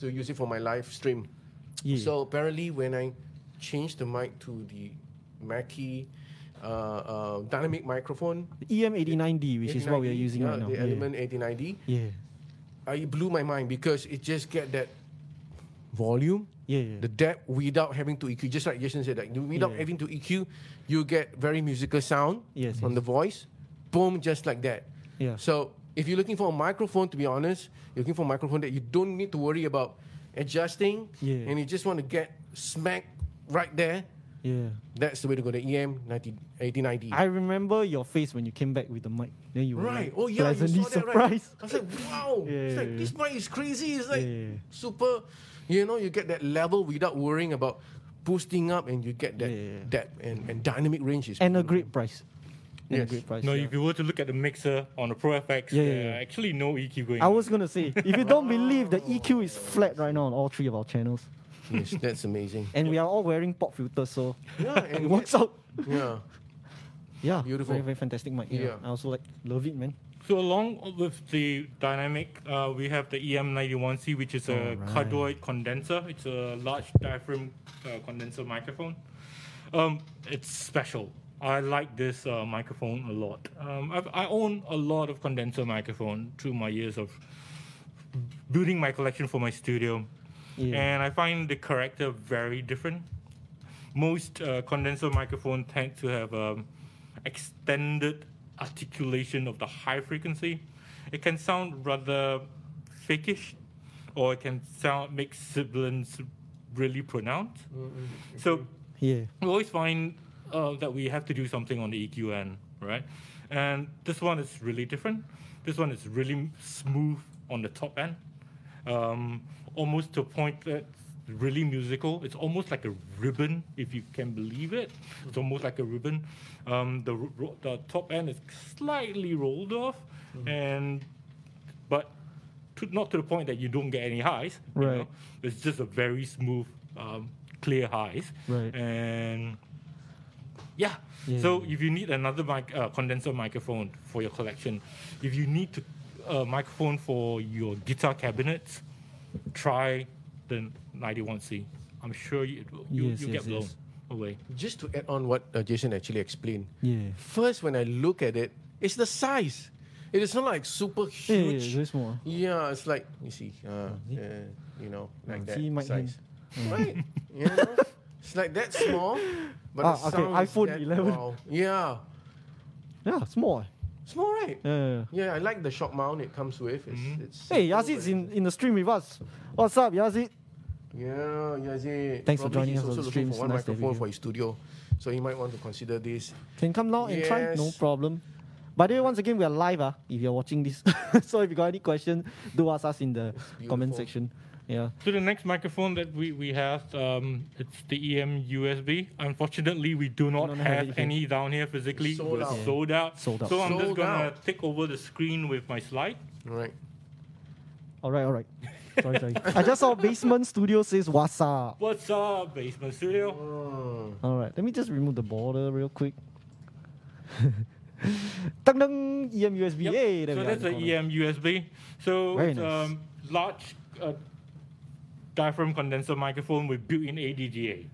to use it for my live stream. So apparently when I changed the mic to the Mackie dynamic microphone, the EM89D, which is what we are using right now, the Element 89D, I blew my mind because it just get that volume, the depth without having to EQ. Just like Jason said, like, without having to EQ, you get very musical sound from the voice. Boom, just like that. So if you're looking for a microphone, to be honest, you're looking for a microphone that you don't need to worry about adjusting, and you just want to get smacked right there. That's the way to go. The EM89D. I remember your face when you came back with the mic. Then you were like, pleasantly surprised. I was like, wow, it's like, this mic is crazy. It's like super. You know, you get that level without worrying about boosting up, and you get that depth and dynamic ranges. And a great price. No, if you were to look at the mixer on the Pro FX, actually no EQ going. I was going to say, if you don't believe the EQ is flat right now on all three of our channels. Yes, that's amazing. And we are all wearing pop filters, so and it works out. Beautiful. Very, very fantastic mic. I also love it, man. So along with the dynamic, we have the EM91C, which is a cardioid condenser. It's a large diaphragm condenser microphone. It's special. I like this microphone a lot. I own a lot of condenser microphone through my years of building my collection for my studio. And I find the character very different. Most condenser microphone tend to have extended articulation of the high frequency. It can sound rather fakish, or it can make sibilance really pronounced. So we always find that we have to do something on the EQ end, right? And this one is really different. This one is really smooth on the top end, almost to a point that really musical. It's almost like a ribbon, if you can believe it. It's almost like a ribbon. The top end is slightly rolled off, but not to the point that you don't get any highs. Right. You know? It's just a very smooth, clear highs. Right. And yeah. So if you need another condenser microphone for your collection, if you need a microphone for your guitar cabinets, try the 91C. I'm sure you'll get blown away. Just to add on what Jason actually explained. Yeah. First, when I look at it, it's the size. It is not like super huge. Yeah, it's more. Yeah, it's like you see, you know, like that size, right? You know, it's like that small. But okay, iPhone 11. Wow. Yeah. Yeah, small. Small, right? Yeah, I like the shock mount it comes with. It's hey, Yazid's in the stream with us. What's up, Yazid? Yeah, Yazid. Thanks for joining us on the stream. He's also looking for one microphone for his studio, so he might want to consider this. Can come down and try, no problem. By the way, once again, we are live if you're watching this. So if you got any questions, do ask us in the comment section. Yeah. So the next microphone that we have, it's the EM USB. Unfortunately, we do not have any down here physically. We're sold out. So I'm just going to take over the screen with my slide. All right. Sorry. I just saw Basement Studio says, what's up? What's up, Basement Studio? Oh. All right. Let me just remove the border real quick. EM USB. Yep. Hey, so that's the EM USB. So it's large... diaphragm condenser microphone with built-in ADDA,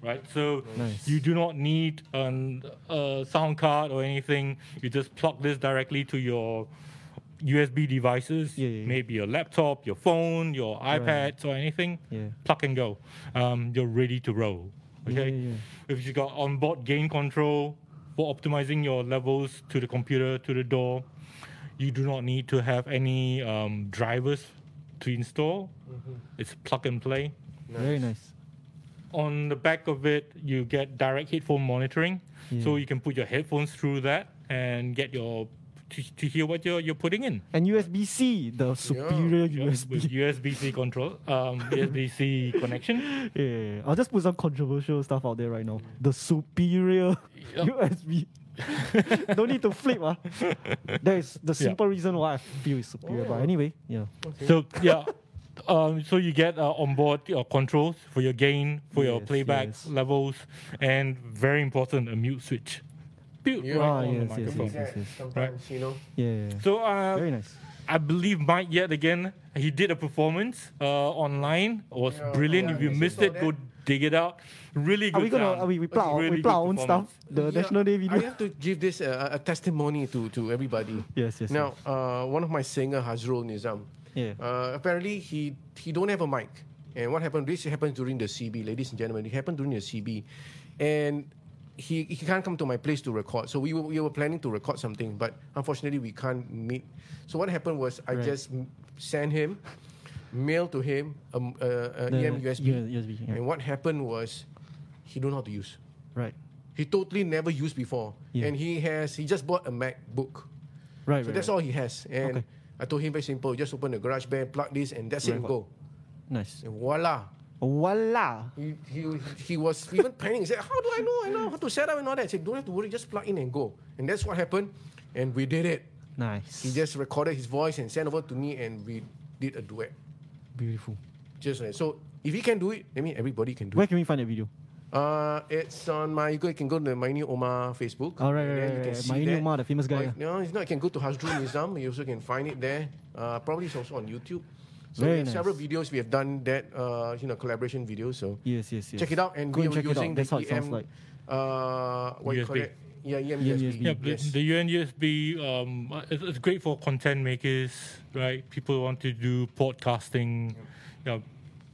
right? So you do not need a sound card or anything. You just plug this directly to your USB devices, maybe your laptop, your phone, your iPads or anything. Yeah. Plug and go. You're ready to roll. Okay. If you got onboard gain control for optimizing your levels to the computer, to the door, you do not need to have any drivers to install. It's plug and play. Very nice. On the back of it, you get direct headphone monitoring, so you can put your headphones through that and get your to hear what you're putting in. And USB-C, the superior USB. With USB-C control, USB-C connection. Yeah, I'll just put some controversial stuff out there right now. The superior USB. Don't need to flip. That is the simple reason why I feel it's superior. But anyway, So, so you get onboard controls for your gain, for your playback levels, and very important, a mute switch. So, very nice. I believe Mike yet again, he did a performance online. It was brilliant. If you missed it, go dig it out. Really good. We plug our own stuff. The National Day video. I have to give this a testimony to everybody. Yes. Now, one of my singer, Hazrul Nizam. Yeah. Apparently, he don't have a mic. And what happened? This happened during the CB, ladies and gentlemen. It happened during the CB, and he can't come to my place to record. So we were planning to record something, but unfortunately we can't meet. So what happened was I just sent him, mail to him EM USB. USB And what happened was he don't know how to use. Right. He totally never used before. Yeah. And he just bought a MacBook. Right. So that's all he has. And I told him very simple, just open the garage band, plug this, and that's it and go. Nice. And voila. He was even panicking. He said, how do I know how to set up and all that? I said, don't have to worry, just plug in and go. And that's what happened. And we did it. Nice. He just recorded his voice and sent over to me, and we did a duet. Beautiful. Just like so. If he can do it, I mean, everybody can do it. Where can we find that video? It's on my... You can go to my new Omar Facebook. All right, my new Omar, the famous guy. No, it's not. You can go to Hazrul Nizam. You also can find it there. Probably it's also on YouTube. So several videos we have done that, collaboration videos. So yes. Check it out, and we are using the EM. Like. What you call it? Yeah, EM USB. Yeah, the EM USB. It's great for content makers, right? People want to do podcasting. You know,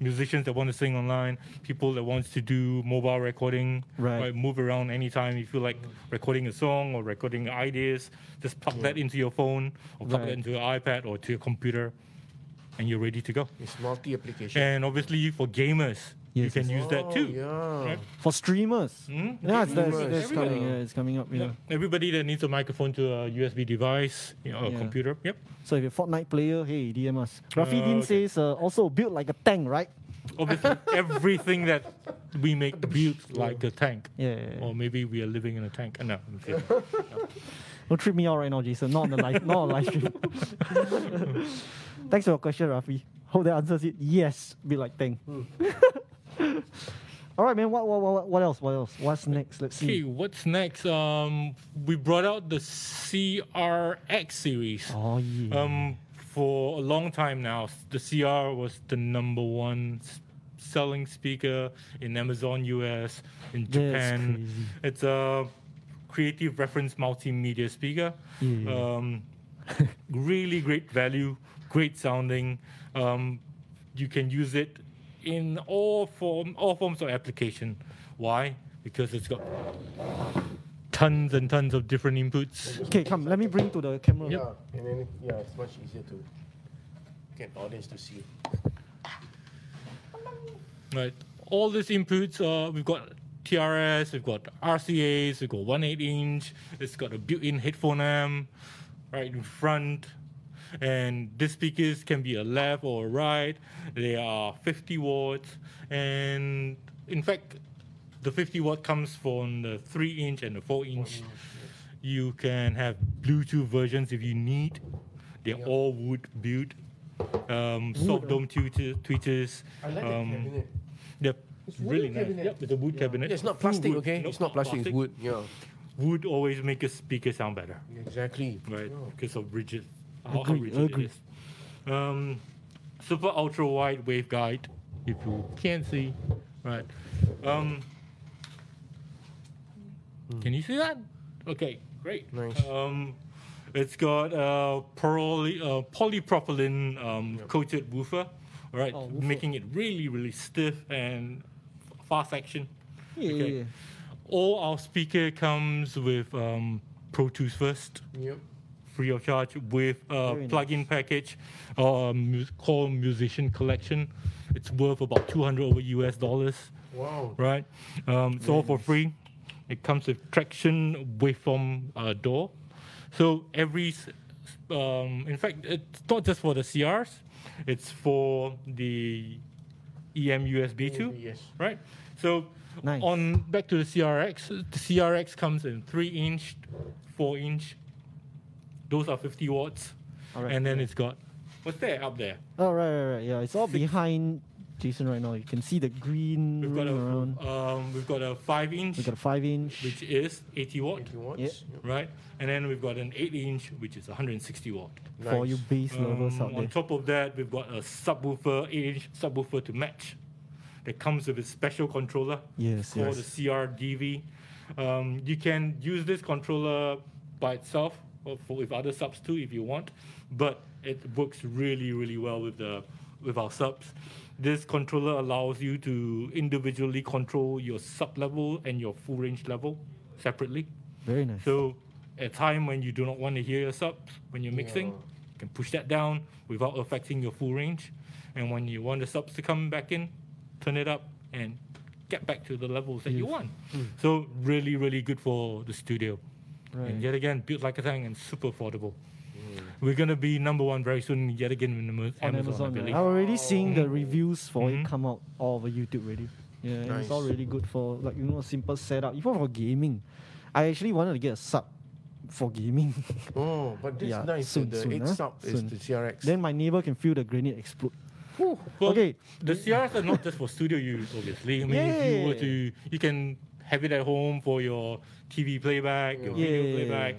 musicians that want to sing online, people that wants to do mobile recording, right? Move around anytime you feel like recording a song or recording ideas. Just plug that into your phone or plug that into your iPad or to your computer, and you're ready to go. It's multi-application. And obviously for gamers, you can use that too. Yeah. Right? For streamers. It's coming up. Yeah. Everybody that needs a microphone to a USB device, a computer. Yep. So if you're a Fortnite player, hey, DM us. Rafi Dean says, also built like a tank, right? Obviously, everything that we make builds like a tank. Yeah. Or maybe we are living in a tank. No, I'm kidding. No. Don't trip me out right now, Jason. Not on the live, not on live stream. Thanks for your question, Rafi. Hope that answers it. Yes, be like tank. All right, man. What else? What's next? Let's see. Okay, what's next? We brought out the CRX series. Oh yeah. For a long time now, the CR was the number one selling speaker in Amazon US, in Japan. It's a creative reference multimedia speaker. Yeah. Really great value, great sounding. You can use it in all forms of application. Why? Because it's got tons and tons of different inputs. Okay, come. Let me bring to the camera. Yep. Yeah, and then it's much easier to get the audience to see. Right. All these inputs. We've got TRS. We've got RCAs. We've got 1/8-inch. It's got a built-in headphone amp right in front. And these speakers can be a left or a right. They are 50 watts. And in fact, the 50 watt comes from the 3-inch and the 4-inch. Yes. You can have Bluetooth versions if you need. They're all wood built. Soft dome tweeters. I like the cabinet. Yep. It's really nice. Cabinet. Yep, it's a wood cabinet. Yeah, it's not plastic, okay? Nope, it's not plastic, it's wood. Yeah. Wood always make a speaker sound better. Exactly. Right, because of rigid. Agreed. Super ultra wide waveguide, if you can see, right? Can you see that? Okay, great. Nice. It's got a polypropylene coated woofer, right? Oh, woofer. Making it really, really stiff and fast action. Yeah. All our speaker comes with Pro Tools first. Yep. Free of charge with a plug-in package called Musician Collection. It's worth about $200 over US dollars. Wow! Right, it's all for free. It comes with Traction Waveform door. So every, in fact, it's not just for the CRs. It's for the EM USB too. Yes. Right. So on back to the CRX. The CRX comes in 3-inch, 4-inch. Those are 50 watts, and then it's got what's there up there? Oh right, yeah. It's all behind Jason right now. You can see the green. We've got around. We've got a 5-inch. We've got a 5-inch, which is 80 watts. 80 watts, right? And then we've got an 8-inch, which is 160 watt. Nice. For you bass lovers out there. On top of that, we've got a subwoofer, 8-inch subwoofer to match. That comes with a special controller. Yes, called the CR3X. You can use this controller by itself. Or with other subs too, if you want, but it works really, really well with our subs. This controller allows you to individually control your sub level and your full range level separately. Very nice. So, at time when you do not want to hear your subs when you're mixing, you can push that down without affecting your full range. And when you want the subs to come back in, turn it up and get back to the levels that you want. So, really, really good for the studio. Right. And yet again, built like a tank and super affordable. We're going to be number one very soon, yet again, on Amazon, I believe. I'm already seeing the reviews for it come out all over YouTube already. Yeah, nice. And it's all really good for, like, you know, a simple setup. Even for gaming. I actually wanted to get a sub for gaming. Oh, but this is nice. So the 8 sub is the CRX. Then my neighbor can feel the grenade explode. Well, okay. The CRX are not just for studio use, obviously. I mean, if you were to, you can have it at home for your TV playback, your video playback.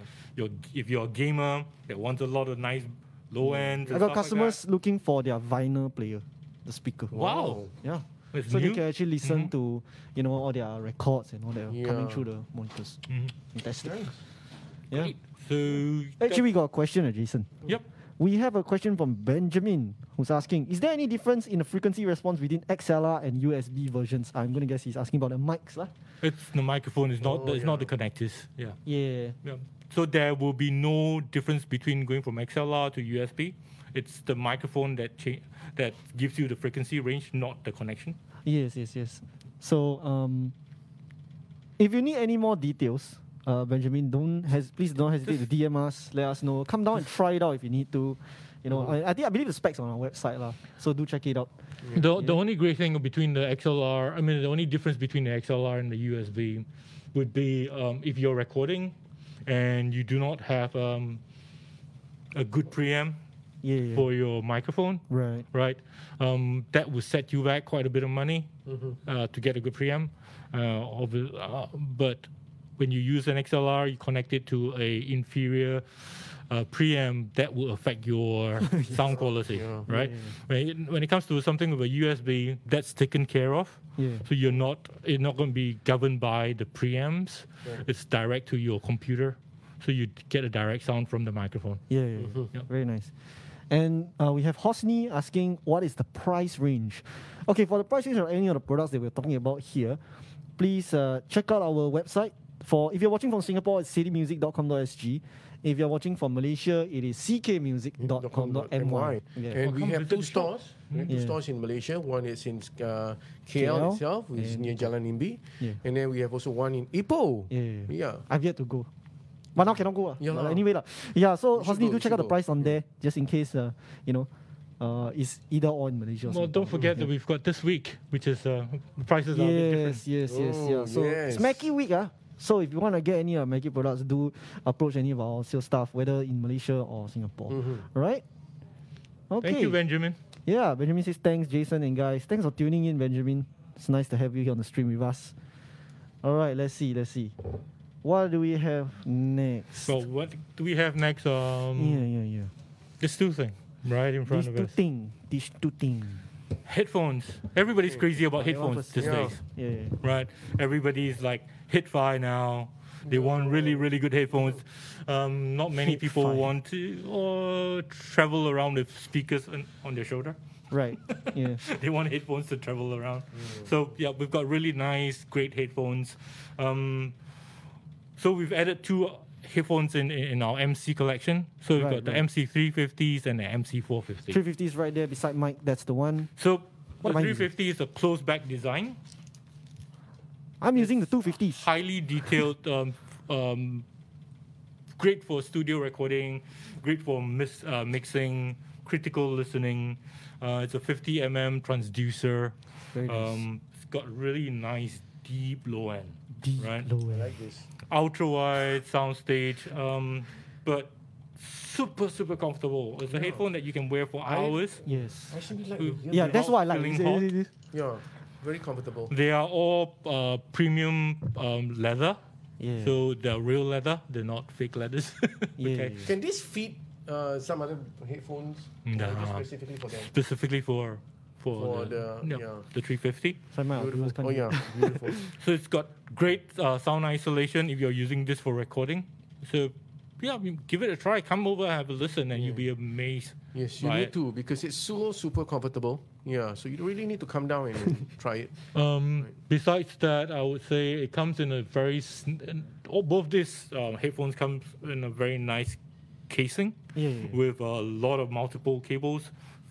If you're a gamer that wants a lot of nice low-end. I got customers like looking for their vinyl player, the speaker. Wow. Yeah. It's so they can actually listen to, you know, all their records and all that coming through the monitors. Fantastic. Nice. Yeah. So actually, we got a question, Jason. Yep. We have a question from Benjamin, who's asking, is there any difference in the frequency response within XLR and USB versions? I'm going to guess he's asking about the mics. It's the microphone, it's not the connectors. Yeah. So there will be no difference between going from XLR to USB. It's the microphone that gives you the frequency range, not the connection. Yes. So if you need any more details, Benjamin, please don't hesitate to DM us. Let us know. Come down and try it out if you need to. You know, I believe the specs on our website lah. So do check it out. Yeah. The only great thing between the XLR, I mean, the only difference between the XLR and the USB would be if you're recording and you do not have a good preamp for your microphone, right? That will set you back quite a bit of money to get a good preamp. But when you use an XLR, you connect it to an inferior preamp, that will affect your sound quality, right? When it comes to something with a USB, that's taken care of. So it's not going to be governed by the preamps. It's direct to your computer. So you get a direct sound from the microphone. Very nice. And we have Hosni asking, what is the price range? Okay, for the price range of any of the products that we're talking about here, please check out our website. If you're watching from Singapore, it's citymusic.com.sg. If you're watching from Malaysia, it is ckmusic.com.my. And we have two stores. Two stores in Malaysia. One is in KL itself, which is near Jalan Nimbi. And then we have also one in Ipoh. I've yet to go. But now cannot go. Anyway, so Hosni, do check out the price on there, just in case, it's either or in Malaysia. Well, don't forget that we've got this week, which is the prices are a bit different. So it's Mackie Week. So if you want to get any Mackie products, do approach any of our sales staff, whether in Malaysia or Singapore. Right? Okay. Thank you, Benjamin. Yeah, Benjamin says thanks, Jason and guys. Thanks for tuning in, Benjamin. It's nice to have you here on the stream with us. All right, let's see. What do we have next? Well, what do we have next? This two thing right in front of us. These two things. Headphones. Everybody's crazy about headphones these days. Right? Everybody's like HeadFi now. They want really, really good headphones. Not many people want to travel around with speakers on their shoulder. Right. Yeah. They want headphones to travel around. So, we've got really nice, great headphones. So we've added two headphones in our MC collection. So we've got the MC350s and the MC450. 350s right there beside Mike. That's the one. So the 350 is a closed back design. I'm using the 250s. Highly detailed, great for studio recording, great for mixing, critical listening. It's a 50 mm transducer. Very nice. It's got really nice deep low end. Low end. I like this. Ultra wide soundstage, but super comfortable. It's a headphone that you can wear for hours. Yes. That's what I like. Yeah, very comfortable. They are all premium leather. Yeah. So they're real leather. They're not fake leathers. Can this fit some other headphones specifically for them? Specifically for the 350. Beautiful. Beautiful. So it's got great sound isolation if you're using this for recording. So, give it a try. Come over, have a listen, and you'll be amazed. Yes, you need to because it's so super comfortable. Yeah, so you really need to come down and try it. Besides that, I would say it comes in a very... both these headphones come in a very nice casing with a lot of multiple cables.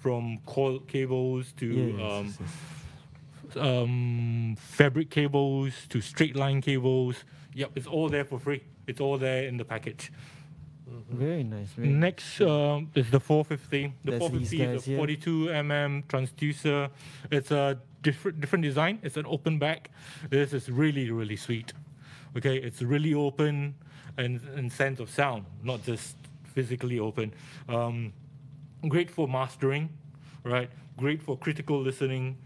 From coil cables to fabric cables to straight line cables. It's all there for free. It's all there in the package. Very nice. Next is the 450. The 450 is a 42mm transducer. It's a different design. It's an open back. This is really, really sweet. Okay, it's really open and sense of sound, not just physically open. Great for mastering, right? Great for critical listening.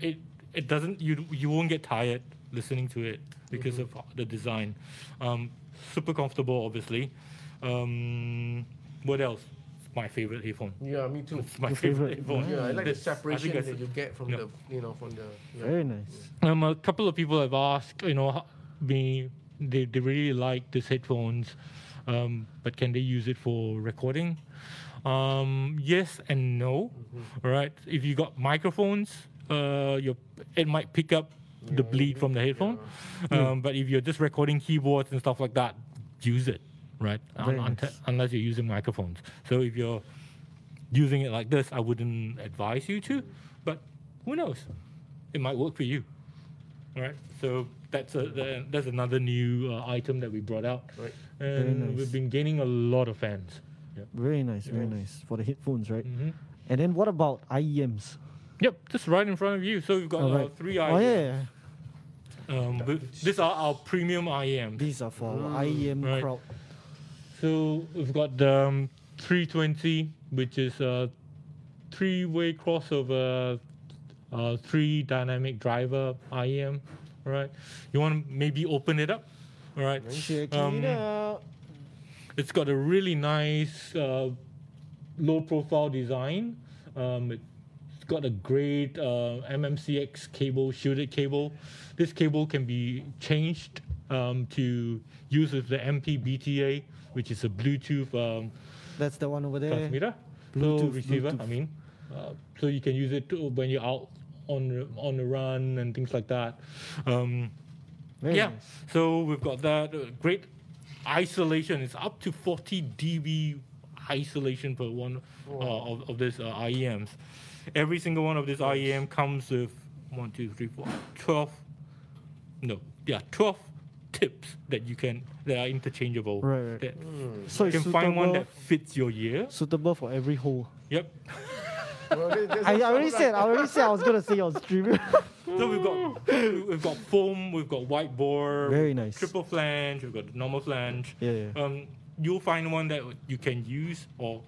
It doesn't you won't get tired listening to it because of the design. Super comfortable, obviously. What else? It's my favorite headphone. Yeah, me too. It's my favorite headphone. Yeah, I like the separation that you get from the. Yeah. Very nice. A couple of people have asked, they really like these headphones. But can they use it for recording? Yes and no. Right? If you got microphones, it might pick up the bleed from the headphone. But if you're just recording keyboards and stuff like that, use it, right? Unless you're using microphones. So if you're using it like this, I wouldn't advise you to. But who knows? It might work for you. All right, so that's another new item that we brought out, and we've been gaining a lot of fans. Yep. Very nice, very nice for the headphones, right? Mm-hmm. And then what about IEMs? Yep, just right in front of you. So we've got three IEMs. Oh, yeah. These are our premium IEMs. These are for IEM crowd. So we've got the 320, which is a three-way crossover, three dynamic driver IEM. All right. You want to maybe open it up? All right. It out. It's got a really nice low-profile design. It's got a great MMCX cable, shielded cable. This cable can be changed to use with the MPBTA, which is a Bluetooth. That's the one over there. Transmitter, Bluetooth, receiver. Bluetooth. I mean, so you can use it to, when you're out on the run and things like that. Nice. So we've got that great isolation. It's up to 40 dB isolation per one of these IEMs. Every single one of these IEM comes with 12 tips that are interchangeable. Right. That so you can find one that fits your ear. Suitable for every hole. Yep. I already said I was gonna say on stream. So we've got foam, we've got white bore, very nice, triple flange, we've got normal flange. Yeah. You'll find one that you can use or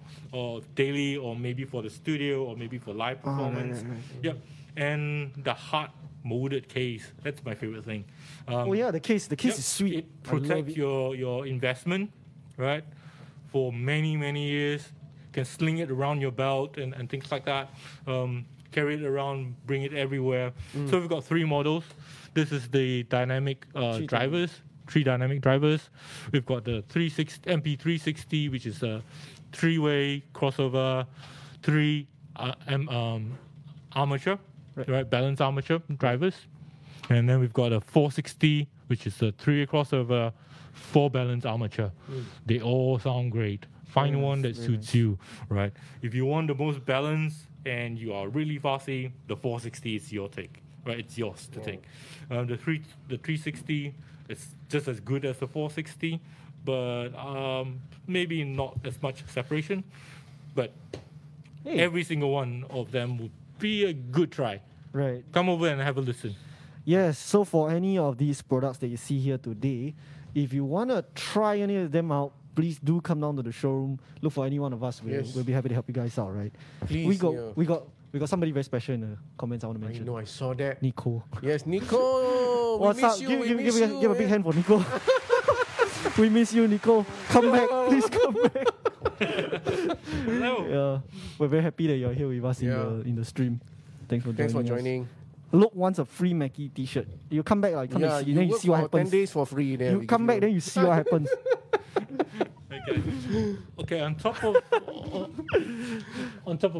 daily, or maybe for the studio, or maybe for live performance. Yep. And the hard molded case. That's my favorite thing. The case is sweet. It protects your investment, right? For many, many years. Can sling it around your belt and things like that. Carry it around, bring it everywhere. So we've got three models. This is the dynamic drivers, three dynamic drivers. We've got the MP360, which is a three-way crossover, three armature, right? Balance armature drivers. And then we've got a 460, which is a three-way crossover, four balance armature. They all sound great. Find one that suits you, right? If you want the most balance and you are really fussy, the 460 is your take, right? It's yours to take. The 360 is just as good as the 460, but maybe not as much separation. But every single one of them would be a good try. Right. Come over and have a listen. Yes. So for any of these products that you see here today, if you want to try any of them out, please do come down to the showroom. Look for any one of us. We'll be happy to help you guys out, right? Please, we got somebody very special in the comments I want to mention. I know, I saw that. Nico. Yes, Nico. We miss you. Give a big hand for Nico. We miss you, Nico. Come back. Please come back. Hello. We're very happy that you're here with us in the stream. Thanks for joining us. Look, wants a free Mackie T-shirt. You come back, you then you see what happens. 10 days for free. You come back, then you see what happens. Okay. On top of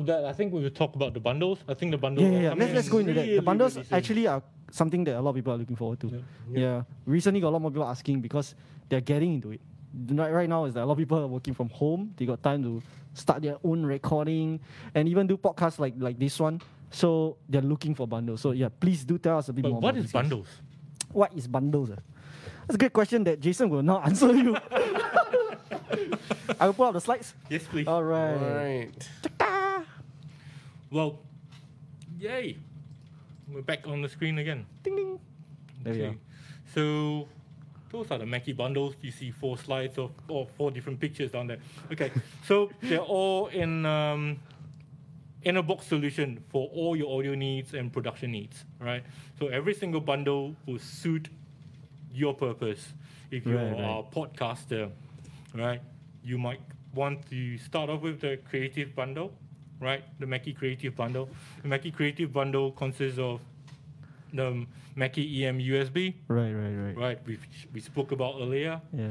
that, I think we will talk about the bundles. I think the bundles. Let's go into that. The bundles actually are something that a lot of people are looking forward to. Yeah. Recently, got a lot more people asking because they're getting into it. Right now is that a lot of people are working from home. They got time to start their own recording and even do podcasts like this one. So they're looking for bundles. So please do tell us a bit more. What is bundles? What is bundles? That's a great question that Jason will not answer you. I will pull up the slides. Yes, please. All right. Ta-da! Well, yay! We're back on the screen again. Ding ding. There we are. So those are the Mackie bundles. You see four slides or four different pictures down there. Okay. So they're all in a box solution for all your audio needs and production needs. Right. So every single bundle will suit your purpose. If you are a podcaster, right, you might want to start off with the creative bundle, right? The Mackie Creative Bundle. The Mackie Creative Bundle consists of the Mackie EM USB. Right, which we spoke about earlier. Yeah.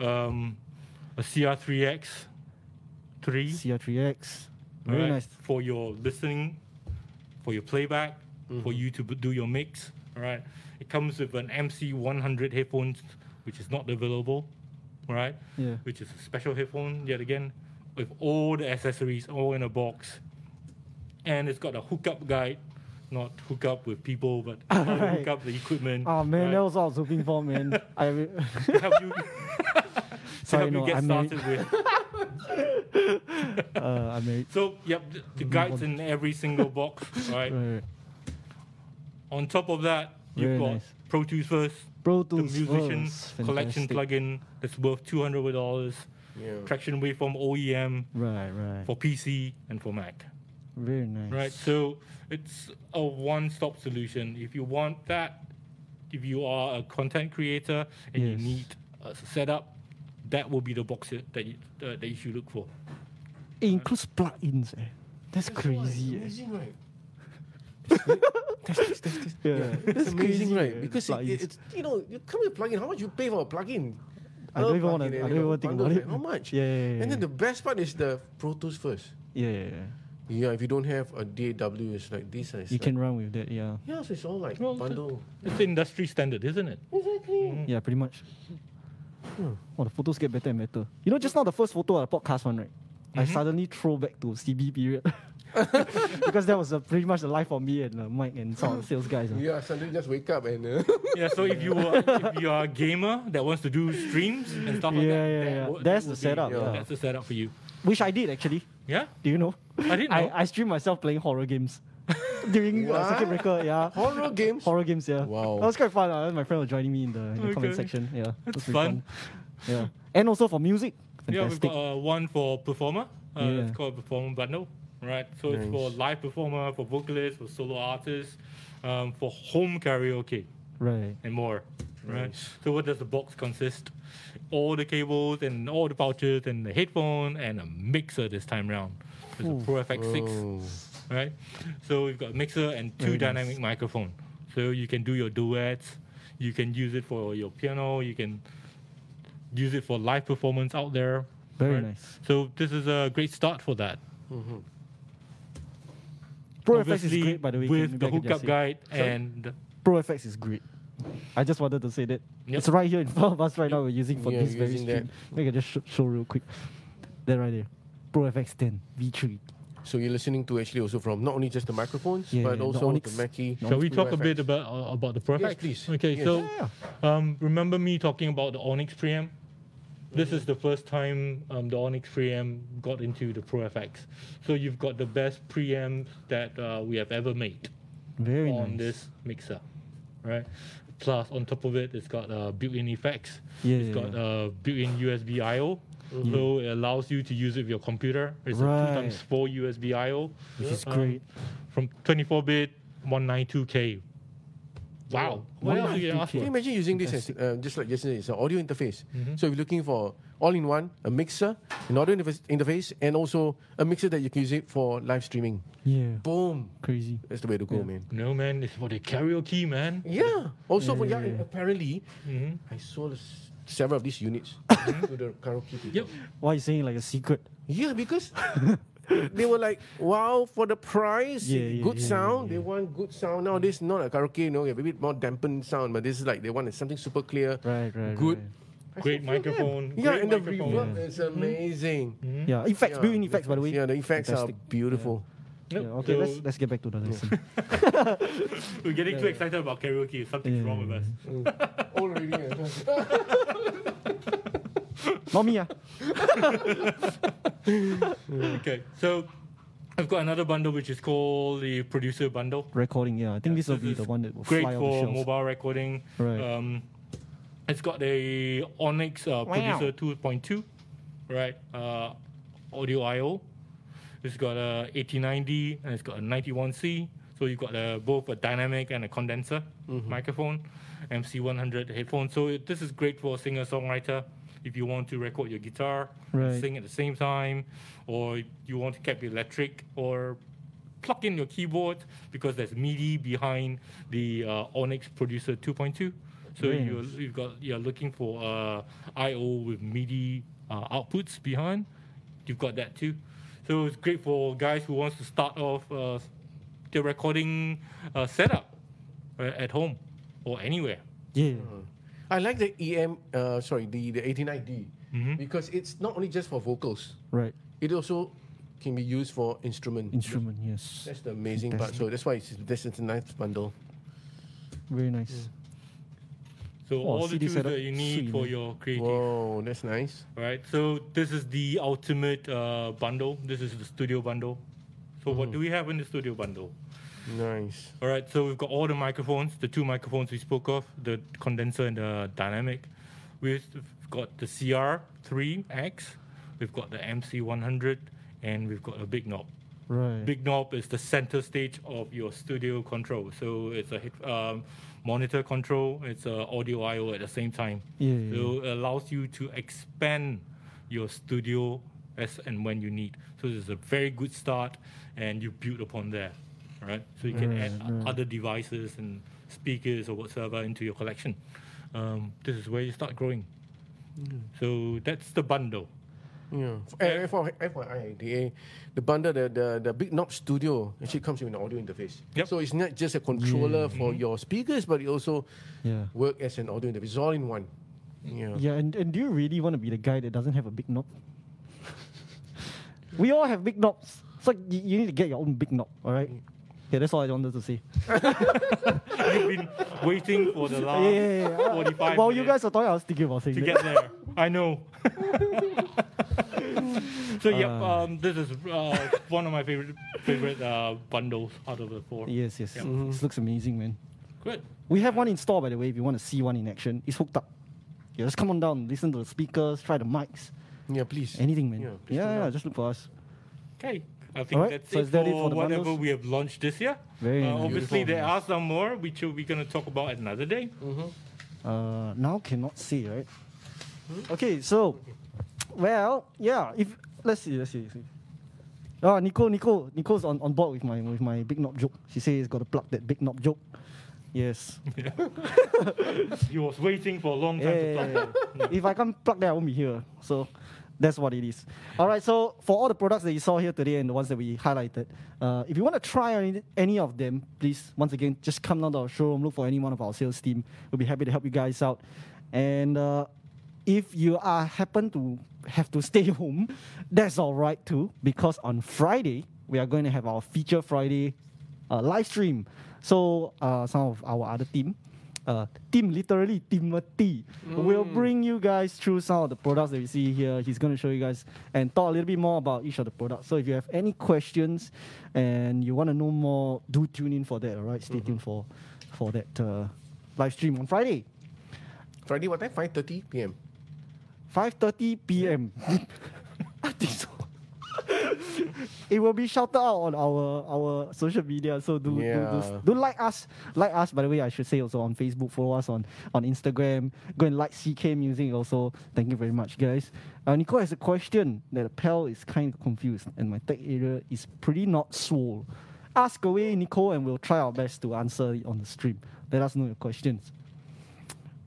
A CR3X 3. CR3X. Very nice. For your listening, for your playback, for you to do your mix, right? It comes with an MC100 headphones, which is not available, right? Yeah. Which is a special headphone, yet again, with all the accessories, all in a box. And it's got a hookup guide, not hook up with people, but hook up the equipment. Oh, man, that was all I was hoping for, man. To help you get started with So, yep, the guide's in every single box, right? Right. On top of that, you've got Pro Tools first, the musician collection plugin that's worth $200. Yeah. Traction Waveform OEM for PC and for Mac. Very nice. Right, so it's a one-stop solution. If you want that, if you are a content creator and you need a setup, that will be the box that you should look for. It includes plugins. That's crazy. Amazing, right? That's that's amazing, crazy, right? Because it's you know, you come with a plugin. How much you pay for a plugin? I don't even want to think about it. How much? And then the best part is the Pro Tools first. Yeah, if you don't have a DAW, it's like this size. You can run with that, Yeah, so it's all like bundle. It's industry standard, isn't it? Exactly. Yeah, pretty much. Oh, the photos get better and better. You know, just now the first photo of the podcast one, right? I suddenly throw back to CB period. Because that was pretty much the life for me and Mike and some sales guys. Yeah, suddenly just wake up and... Yeah, so if you are a gamer that wants to do streams and stuff like that... That's the setup. That's the setup for you. Which I did, actually. Yeah? Do you know? I didn't know. I streamed myself playing horror games during Circuit Breaker, Horror games? Horror games, Wow. That was quite fun. My friend was joining me in the comment section. Yeah, that's fun. Yeah. And also for music. Fantastic. Yeah, we've got one for performer. It's called Performer Bundle. Right, so it's for live performer, for vocalists, for solo artists, for home karaoke, and more. Right. So what does the box consist? All the cables and all the pouches and the headphone and a mixer this time round. It's a Pro FX6. Right. So we've got a mixer and two dynamic microphones. So you can do your duets. You can use it for your piano. You can use it for live performance out there. Very nice. So this is a great start for that. Mm-hmm. Pro FX is great, by the way. With the hookup guide and... Pro FX is great. I just wanted to say that. Yep. It's right here in front of us right now. We're using for this very stream. Make it just show real quick. That right there. Pro FX 10 V3. So you're listening to actually also from not only just the microphones, but also the Mackie. Shall we talk a bit about the Pro FX? Yes, please. Okay, so remember me talking about the Onyx preamp? This is the first time the Onyx preamp got into the Pro FX. So you've got the best preamps that we have ever made on this mixer, right? Plus, on top of it, it's got built-in effects. It's got built-in USB I/O. So it allows you to use it with your computer. It's a 2x4 USB I/O. Which is great. From 24-bit, 192K. Wow. What else you can ask for? Can you imagine using this as, just like yesterday, it's an audio interface. So if you're looking for all-in-one, a mixer, an audio interface, and also a mixer that you can use it for live streaming. Yeah. Boom. Crazy. That's the way to go, man. No, man. It's for the karaoke, man. Yeah. Also, for apparently, I saw several of these units to the karaoke people. Yep. Why are you saying like a secret? Yeah, because... They were like, wow, for the price, good sound. They want good sound. Now, this is not a karaoke, you know, a bit more dampened sound, but this is like they want something super clear, good. Great microphone. Yeah, and the reverb is amazing. Yeah, effects, built-in effects, by the way. Yeah, the effects are beautiful. Yeah, okay, so let's get back to the lesson. We're getting too excited about karaoke. Something's wrong with us. Already, Not me, Okay, so I've got another bundle which is called the Producer Bundle. Recording, I think this will be the one that will fly off the shelves. Great for mobile recording. Right. It's got the Onyx Producer 2.2, right? Audio I/O. It's got a 8090 and it's got a 91C. So you've got both a dynamic and a condenser microphone, MC100 headphone. So this is great for a singer-songwriter. If you want to record your guitar, sing at the same time, or you want to keep electric, or plug in your keyboard, because there's MIDI behind the Onyx Producer 2.2. So you're looking for I/O with MIDI outputs behind. You've got that too. So it's great for guys who wants to start off their recording setup at home or anywhere. Yeah. I like the the 89D because it's not only just for vocals. Right. It also can be used for instrument. Instrument, yes. That's the amazing part. So that's why it's a nice bundle. Very nice. So all the tools that you need for your creative. Whoa, that's nice. Right. So this is the ultimate bundle. This is the studio bundle. So what do we have in the studio bundle? Nice. All right. So we've got all the microphones, the two microphones we spoke of, the condenser and the dynamic. We've got the CR3X. We've got the MC100, and we've got a Big Knob. Right. Big Knob is the center stage of your studio control. So it's a monitor control. It's an audio I/O at the same time. Yeah, yeah. So it allows you to expand your studio as and when you need. So this is a very good start, and you build upon there. All right. So you can add other devices and speakers or whatsoever into your collection. This is where you start growing. So that's the bundle. Yeah. For FYI, the bundle, the Big Knob Studio actually comes with an audio interface. Yep. So it's not just a controller for your speakers, but it also works as an audio interface. It's all in one. Yeah. Yeah. And do you really want to be the guy that doesn't have a Big Knob? We all have Big Knobs. It's like you need to get your own Big Knob. All right. Yeah, that's all I wanted to say. I've been waiting for the last 45 minutes. While you guys are talking, I was thinking about saying that. To get there. I know. So, this is one of my favorite bundles out of the four. Yes, yes. Yep. This looks amazing, man. Good. We have one in store, by the way, if you want to see one in action. It's hooked up. Yeah, just come on down, listen to the speakers, try the mics. Yeah, please. Anything, man. Yeah, just look for us. Okay. I think that's it for whatever we have launched this year. Very nice. Obviously, there are some more, which we're going to talk about another day. Mm-hmm. Now cannot see, right? Okay, so, well, yeah. If let's see. Ah, Nico's on board with my Big Knob joke. She says got to plug that Big Knob joke. Yes. Yeah. He was waiting for a long time to plug. Yeah. If I can't plug that, I won't be here. So that's what it is. All right. So for all the products that you saw here today and the ones that we highlighted, if you want to try any of them, please once again just come down to our showroom. Look for any one of our sales team. We'll be happy to help you guys out. And if you happen to have to stay home, that's all right too, because on Friday, we are going to have our Feature Friday live stream. So some of our other team, Timothy, will bring you guys through some of the products that we see here. He's going to show you guys and talk a little bit more about each of the products. So if you have any questions and you want to know more, do tune in for that, all right? Stay tuned for that live stream on Friday. Friday, what time? 5:30 p.m. 5:30 p.m. I think so. It will be shouted out on our social media. So do like us. Like us, by the way, I should say also on Facebook. Follow us on Instagram. Go and like CK Music also. Thank you very much, guys. Nico has a question that the pal is kind of confused and my tech area is pretty not swole. Ask away, Nico, and we'll try our best to answer it on the stream. Let us know your questions.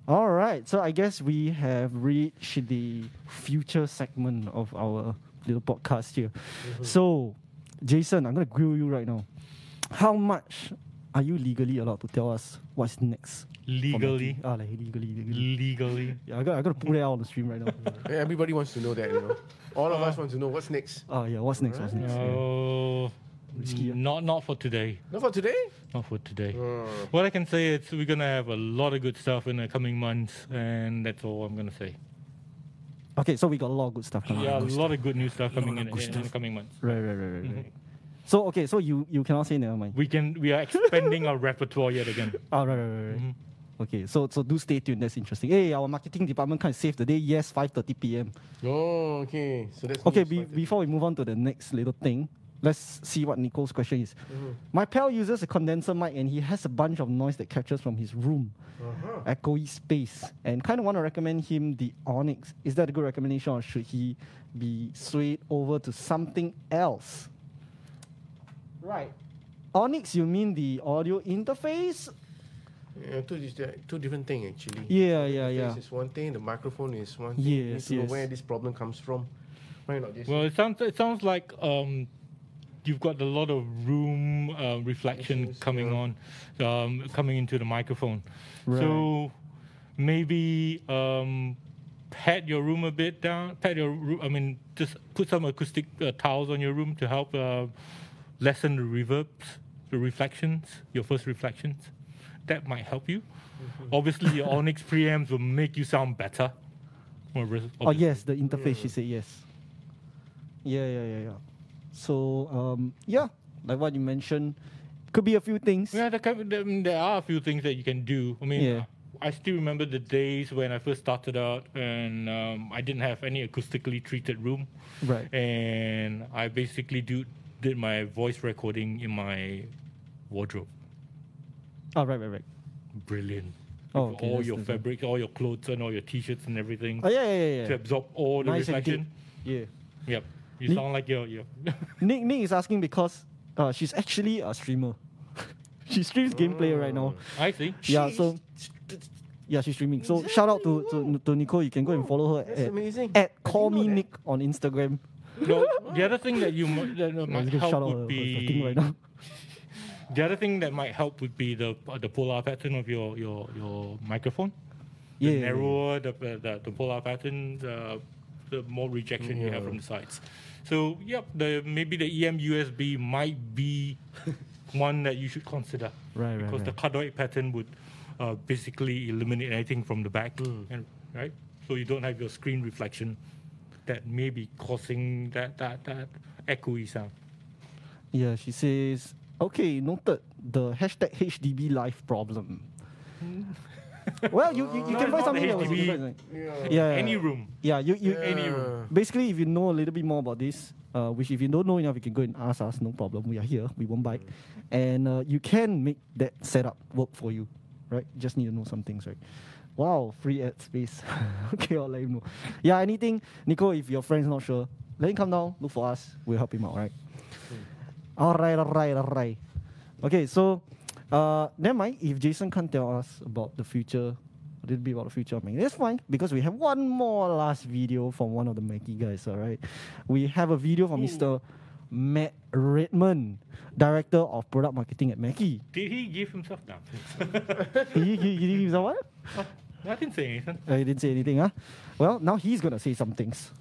All right, so I guess we have reached the future segment of our little podcast here. So, Jason, I'm going to grill you right now. How much are you legally allowed to tell us what's next? Legally? Legally. Yeah, I got to put that out on the stream right now. Everybody wants to know that, you know. All of us want to know what's next. Oh, yeah, what's next? Oh. Not for today. What I can say is we're going to have a lot of good stuff in the coming months, and that's all I'm going to say. Okay, so we got a lot of good stuff coming. Yeah, a lot of good new stuff coming in the coming months. Right. So, okay, so you cannot say never mind. We are expanding our repertoire yet again. Oh, right. Mm-hmm. Okay, so do stay tuned. That's interesting. Hey, our marketing department kind of saved the day. Yes, 5:30 p.m. Oh, okay. So that's okay, before we move on to the next little thing, let's see what Nicole's question is. My pal uses a condenser mic and he has a bunch of noise that captures from his room. Echoey space. And kind of want to recommend him the Onyx. Is that a good recommendation or should he be swayed over to something else? Right. Onyx, you mean the audio interface? Yeah, two different things actually. Yeah. The interface is one thing, the microphone is one thing. You need to know where this problem comes from. Why not this? Well, it sounds like... you've got a lot of room reflection coming into the microphone. Right. So maybe pad your room a bit down. Just put some acoustic tiles on your room to help lessen the reverbs, the reflections, your first reflections. that might help you. Mm-hmm. Obviously, your Onyx preamps will make you sound better. Oh, yes, the interface, she said yes. Yeah. So, yeah, like what you mentioned, could be a few things. Yeah, there are a few things that you can do. I mean, I still remember the days when I first started out and I didn't have any acoustically treated room. Right. And I basically did my voice recording in my wardrobe. Oh, right. Brilliant. Oh, okay, all your fabrics, all your clothes and all your T-shirts and everything. Oh, yeah. To absorb all the reflection. Yep. You sound like you're... Nick is asking because she's actually a streamer. She streams gameplay right now. I see. Yeah, so... Yeah, she's streaming. So shout out to Nicole. You can go and follow her at Call Me Nick on Instagram. No, the other thing that you might help would be the polar pattern of your microphone. The narrower the polar pattern, the more rejection you have from the sides. So maybe the EM USB might be one that you should consider. Right. Because the cardioid pattern would basically eliminate anything from the back, so you don't have your screen reflection that may be causing that echoey sound. Yeah, she says, okay, noted the #HDB live problem. Well, you can find something that was different. Any room. Yeah, any room. Basically, if you know a little bit more about this, which if you don't know enough, you can go and ask us. No problem, we are here. We won't bite, and you can make that setup work for you. Right, just need to know some things, right? Wow, free ad space. Okay, I'll let him know. Yeah, anything, Nico, if your friend's not sure, let him come down, look for us, we'll help him out, right? All right. Okay, so, never mind if Jason can't tell us about the future, a little bit about the future, that's fine, because we have one more last video from one of the Mackie guys, all right? We have a video from Mr. Matt Redman, Director of Product Marketing at Mackie. Did he give himself down? He did himself what? I didn't say anything. He didn't say anything, huh? Well, now he's going to say some things.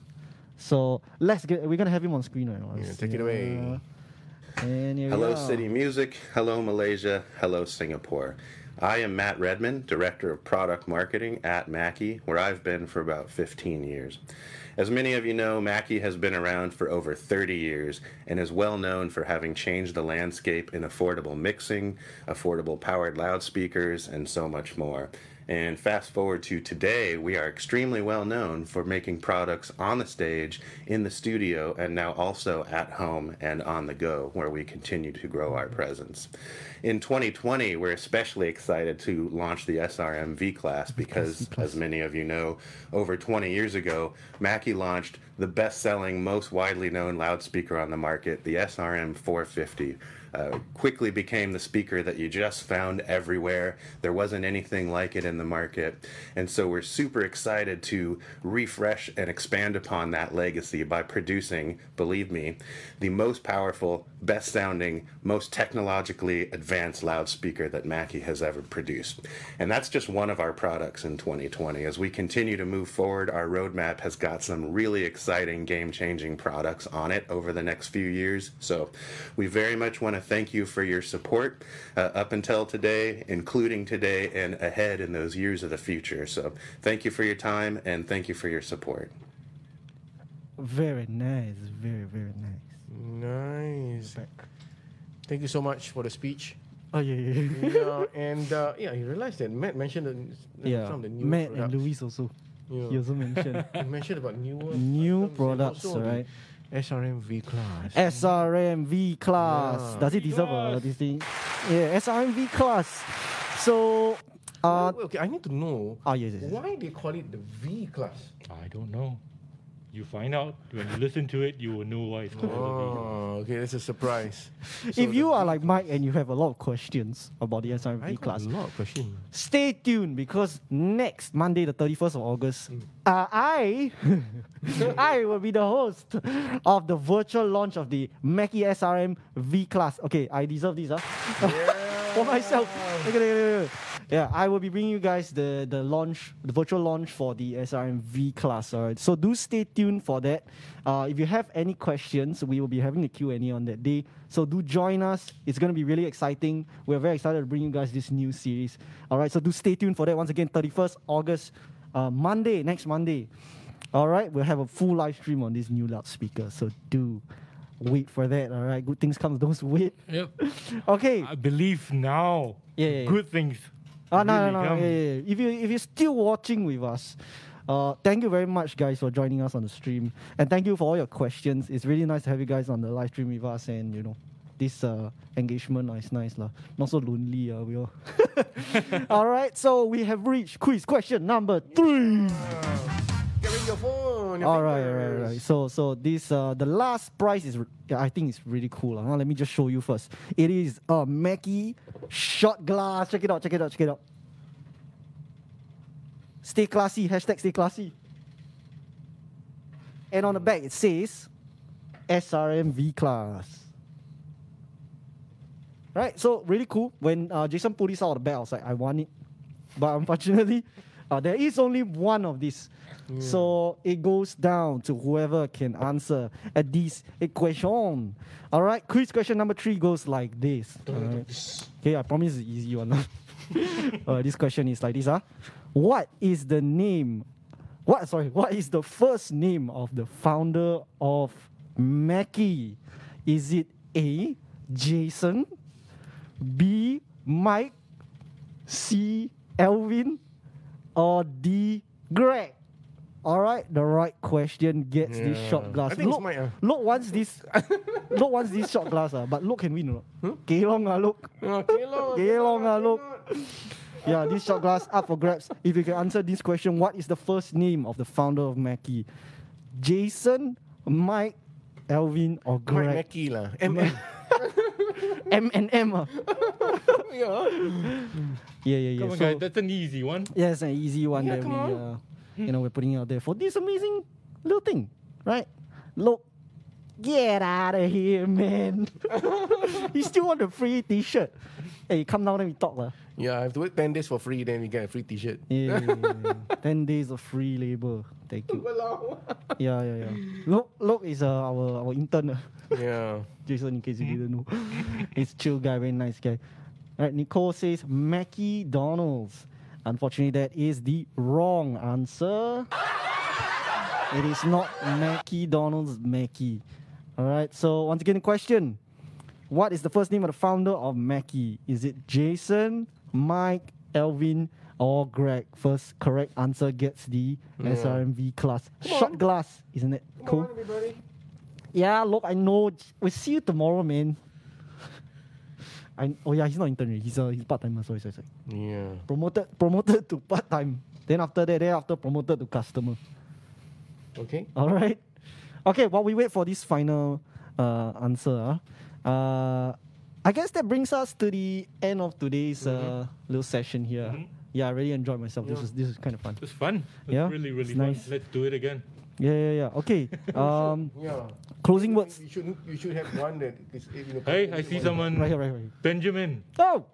So, we're going to have him on screen right now. Yeah, take it away. And hello, City Music. Hello, Malaysia. Hello, Singapore. I am Matt Redman, Director of Product Marketing at Mackie, where I've been for about 15 years. As many of you know, Mackie has been around for over 30 years and is well known for having changed the landscape in affordable mixing, affordable powered loudspeakers, and so much more. And fast forward to today, we are extremely well known for making products on the stage, in the studio, and now also at home and on the go, where we continue to grow our presence. In 2020, we're especially excited to launch the SRM V-Class because, as many of you know, over 20 years ago, Mackie launched the best-selling, most widely known loudspeaker on the market, the SRM 450. Quickly became the speaker that you just found everywhere. There wasn't anything like it in the market. And so we're super excited to refresh and expand upon that legacy by producing, believe me, the most powerful, best sounding, most technologically advanced loudspeaker that Mackie has ever produced. And that's just one of our products in 2020. As we continue to move forward, our roadmap has got some really exciting, game-changing products on it over the next few years. So we very much want to thank you for your support up until today, including today and ahead in those years of the future. So thank you for your time and thank you for your support. Very nice. Very, very nice. Nice. Thank you so much for the speech. Oh, yeah. And I realized that Matt mentioned some of the new Matt products. And Luis also. Yeah. He also mentioned. He mentioned about new products, right? SRM V-Class. SRM V-Class. Yeah. Does it deserve this thing? Yeah, SRM V-Class. So... okay, I need to know why they call it the V-Class. I don't know. You find out. When you listen to it, you will know why it's called the V-Class. Okay, that's a surprise. So if you are like Mike and you have a lot of questions about the SRM V-Class, a lot of questions. Stay tuned because next Monday, the 31st of August, I will be the host of the virtual launch of the Mackie SRM V-Class. Okay, I deserve this, huh? Yeah. for myself. Look at it. Yeah, I will be bringing you guys the launch, the virtual launch for the SRM V-Class. All right, so do stay tuned for that. If you have any questions, we will be having the Q&A on that day. So do join us. It's going to be really exciting. We're very excited to bring you guys this new series. All right, so do stay tuned for that. Once again, 31st August, Monday, next Monday. All right, we'll have a full live stream on this new loudspeaker. So do wait for that, all right? Good things come to those who wait. Yep. Okay. I believe now. Yeah. Good things. No. Yeah. If you're still watching with us, thank you very much, guys, for joining us on the stream, and thank you for all your questions. It's really nice to have you guys on the live stream with us, and you know, this engagement is nice lah. Not so lonely, we all. All right, so we have reached quiz question number 3. Get rid of your phone. All right. So this the last prize is I think it's really cool. Now let me just show you first. It is a Mackie shot glass. Check it out. Stay classy. # stay classy. And on the back it says SRM V-Class. Right, so really cool. When Jason pulled this out of the bag, I was like, I want it. But unfortunately, there is only one of these. Yeah. So it goes down to whoever can answer at this equation. All right, quiz question number 3 goes like this. Okay, I promise it's easy or not. This question is like this. What is the first name of the founder of Mackie? Is it A, Jason, B, Mike, C, Elvin, or D, Greg? All right, the right question gets this shot glass. Look wants this shot glass, but Look can win. Kelong. Yeah, this shot glass up for grabs. If you can answer this question, what is the first name of the founder of Mackie? Jason, Mike, Elvin, or Greg? Mike Mackie lah. M&M. Yeah. Come on, guys, that's an easy one. Yeah, it's an easy one that we we're putting out there for this amazing little thing, right? Look, get out of here, man. You still want a free T-shirt? Hey, come down and we talk lah. Yeah, I have to wait 10 days for free, then we get a free T-shirt. Yeah. 10 days of free labor. Thank you. Yeah. Look is our intern. Yeah. Jason, in case you didn't know. He's chill guy, very nice guy. All right, Nicole says Mackie Donald's. Unfortunately, that is the wrong answer. It is not Mackie Donald's Mackie. All right, so once again, the question. What is the first name of the founder of Mackie? Is it Jason, Mike, Elvin, or Greg? First correct answer gets the SRM V-Class. Shot glass, isn't it? Cool. Come on, everybody. Yeah, look, I know. We'll see you tomorrow, man. He's not intern. He's part-timer. Sorry. Yeah. Promoted to part-time. Then after that, promoted to customer. Okay. All right. Okay, while we wait for this final answer, I guess that brings us to the end of today's little session here. Mm-hmm. Yeah, I really enjoyed myself. Yeah. This was kind of fun. It was fun. Really, really fun. Nice. Let's do it again. Yeah. Okay. Closing words. You should have one that is... Hey, I see someone. Right here. Benjamin. Oh!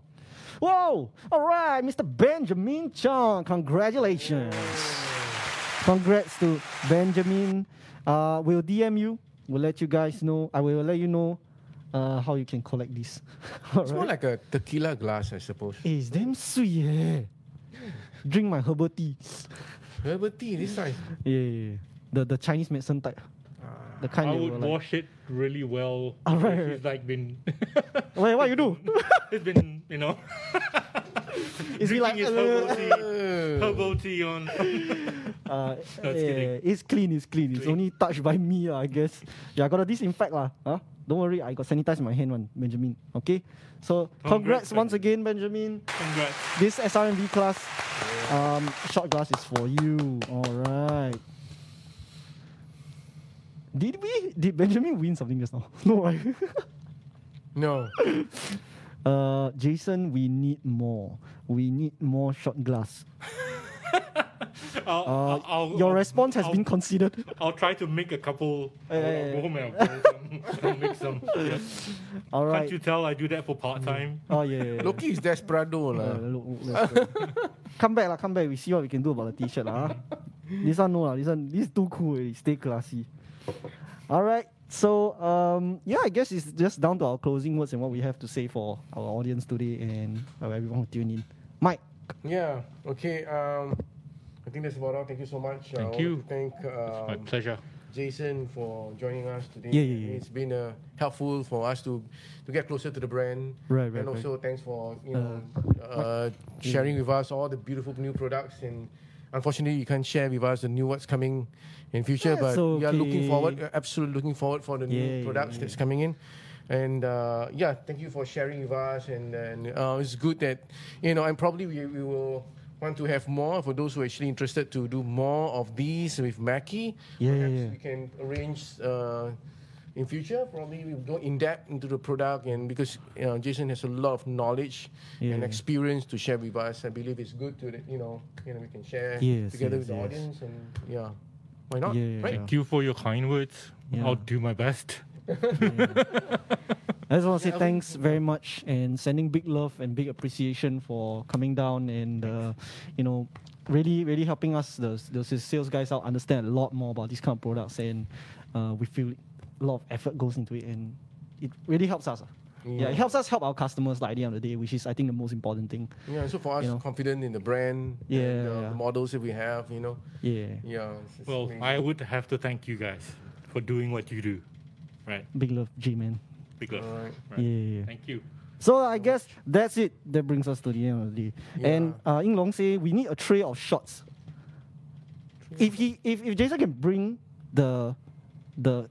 Whoa! All right, Mr. Benjamin Chong. Congratulations. Yeah. Congrats to Benjamin. We'll DM you. We'll let you guys know. I will let you know how you can collect this. It's more like a tequila glass, I suppose. It's damn sweet, Drink my herbal tea. Herbal tea this size? Yeah. The Chinese medicine type. The kind I would wash it really well. All right. It's like been... Wait, what you do? It's been, you know... Is he like... herbal tea on... It's clean. It's only touched by me, I guess. Yeah, I got to disinfect lah. Huh? Don't worry, I got sanitized my hand one, Benjamin. Okay? So, congrats once again, Benjamin. Congrats. This SRM V-Class shot glass is for you. All right. Did Benjamin win something just now? No, right? No. Jason, we need more. We need more shot glass. Your response has been considered. I'll try to make a couple. I'll make some. Yeah. All right. Can't you tell I do that for part-time? Oh, yeah. Loki is desperado. Come back. We see what we can do about the t-shirt. This one, no. This is too cool. Stay classy. All right. So, I guess it's just down to our closing words and what we have to say for our audience today and everyone who tuned in. Mike. Yeah. Okay. I think that's about all. Thank you so much. Thank you. It's my pleasure. Jason for joining us today. Yeah. It's been helpful for us to get closer to the brand. Right. And also thanks for sharing with us all the beautiful new products. And unfortunately, you can't share with us the new what's coming in future. We are looking forward. Absolutely looking forward for the new products that's coming in. And thank you for sharing with us. And it's good that and probably we will want to have more for those who are actually interested to do more of these with Mackie. Perhaps we can arrange in future. Probably we go in depth into the product, and because Jason has a lot of knowledge and experience to share with us, I believe it's good to we can share together with the audience. And why not? Right? Thank you for your kind words. Yeah. I'll do my best. I just want to say thanks very much and sending big love and big appreciation for coming down and, really, really helping us, the sales guys out, understand a lot more about these kind of products. And we feel a lot of effort goes into it and it really helps us. Yeah, it helps us help our customers at the end of the day, which is, I think, the most important thing. Yeah, so for us, confident in the brand, and the models that we have, Yeah. Well, amazing. I would have to thank you guys for doing what you do. Right. Big love, G-Man. Big love. Right. Yeah. Thank you. So I guess that's it. That brings us to the end of the day. Yeah. And Ying Long say we need a tray of shots. If Jason can bring the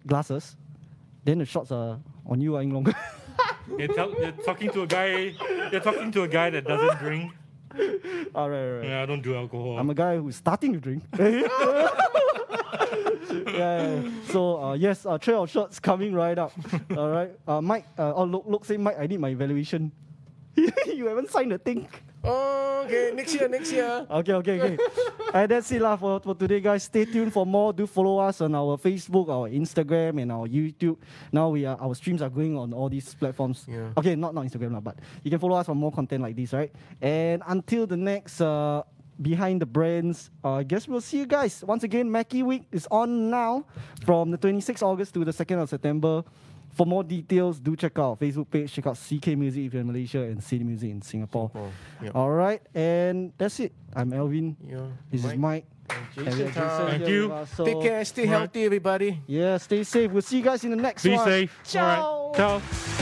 glasses, then the shots are on you, Ying Long. You're talking to a guy. You're talking to a guy that doesn't drink. All right. Yeah, I don't do alcohol. I'm a guy who's starting to drink. Yeah. So trail of shots coming right up. All right, Mike. Say Mike, I need my evaluation. You haven't signed the thing. Oh, okay, next year. Okay. And that's it for today, guys. Stay tuned for more. Do follow us on our Facebook, our Instagram, and our YouTube. Now our streams are going on all these platforms. Yeah. Okay, not Instagram, but you can follow us for more content like this, right? And until the next. Behind the Brands. I guess we'll see you guys. Once again, Mackie Week is on now from the 26th August to the 2nd of September. For more details, do check out our Facebook page. Check out CK Music if you're in Malaysia and City Music in Singapore. Yep. All right, and that's it. I'm Alvin. Yeah. This is Mike. Jason. Thank you. Take care. Stay healthy, everybody. Yeah, stay safe. We'll see you guys in the next one. Be safe. Ciao. All right. Ciao.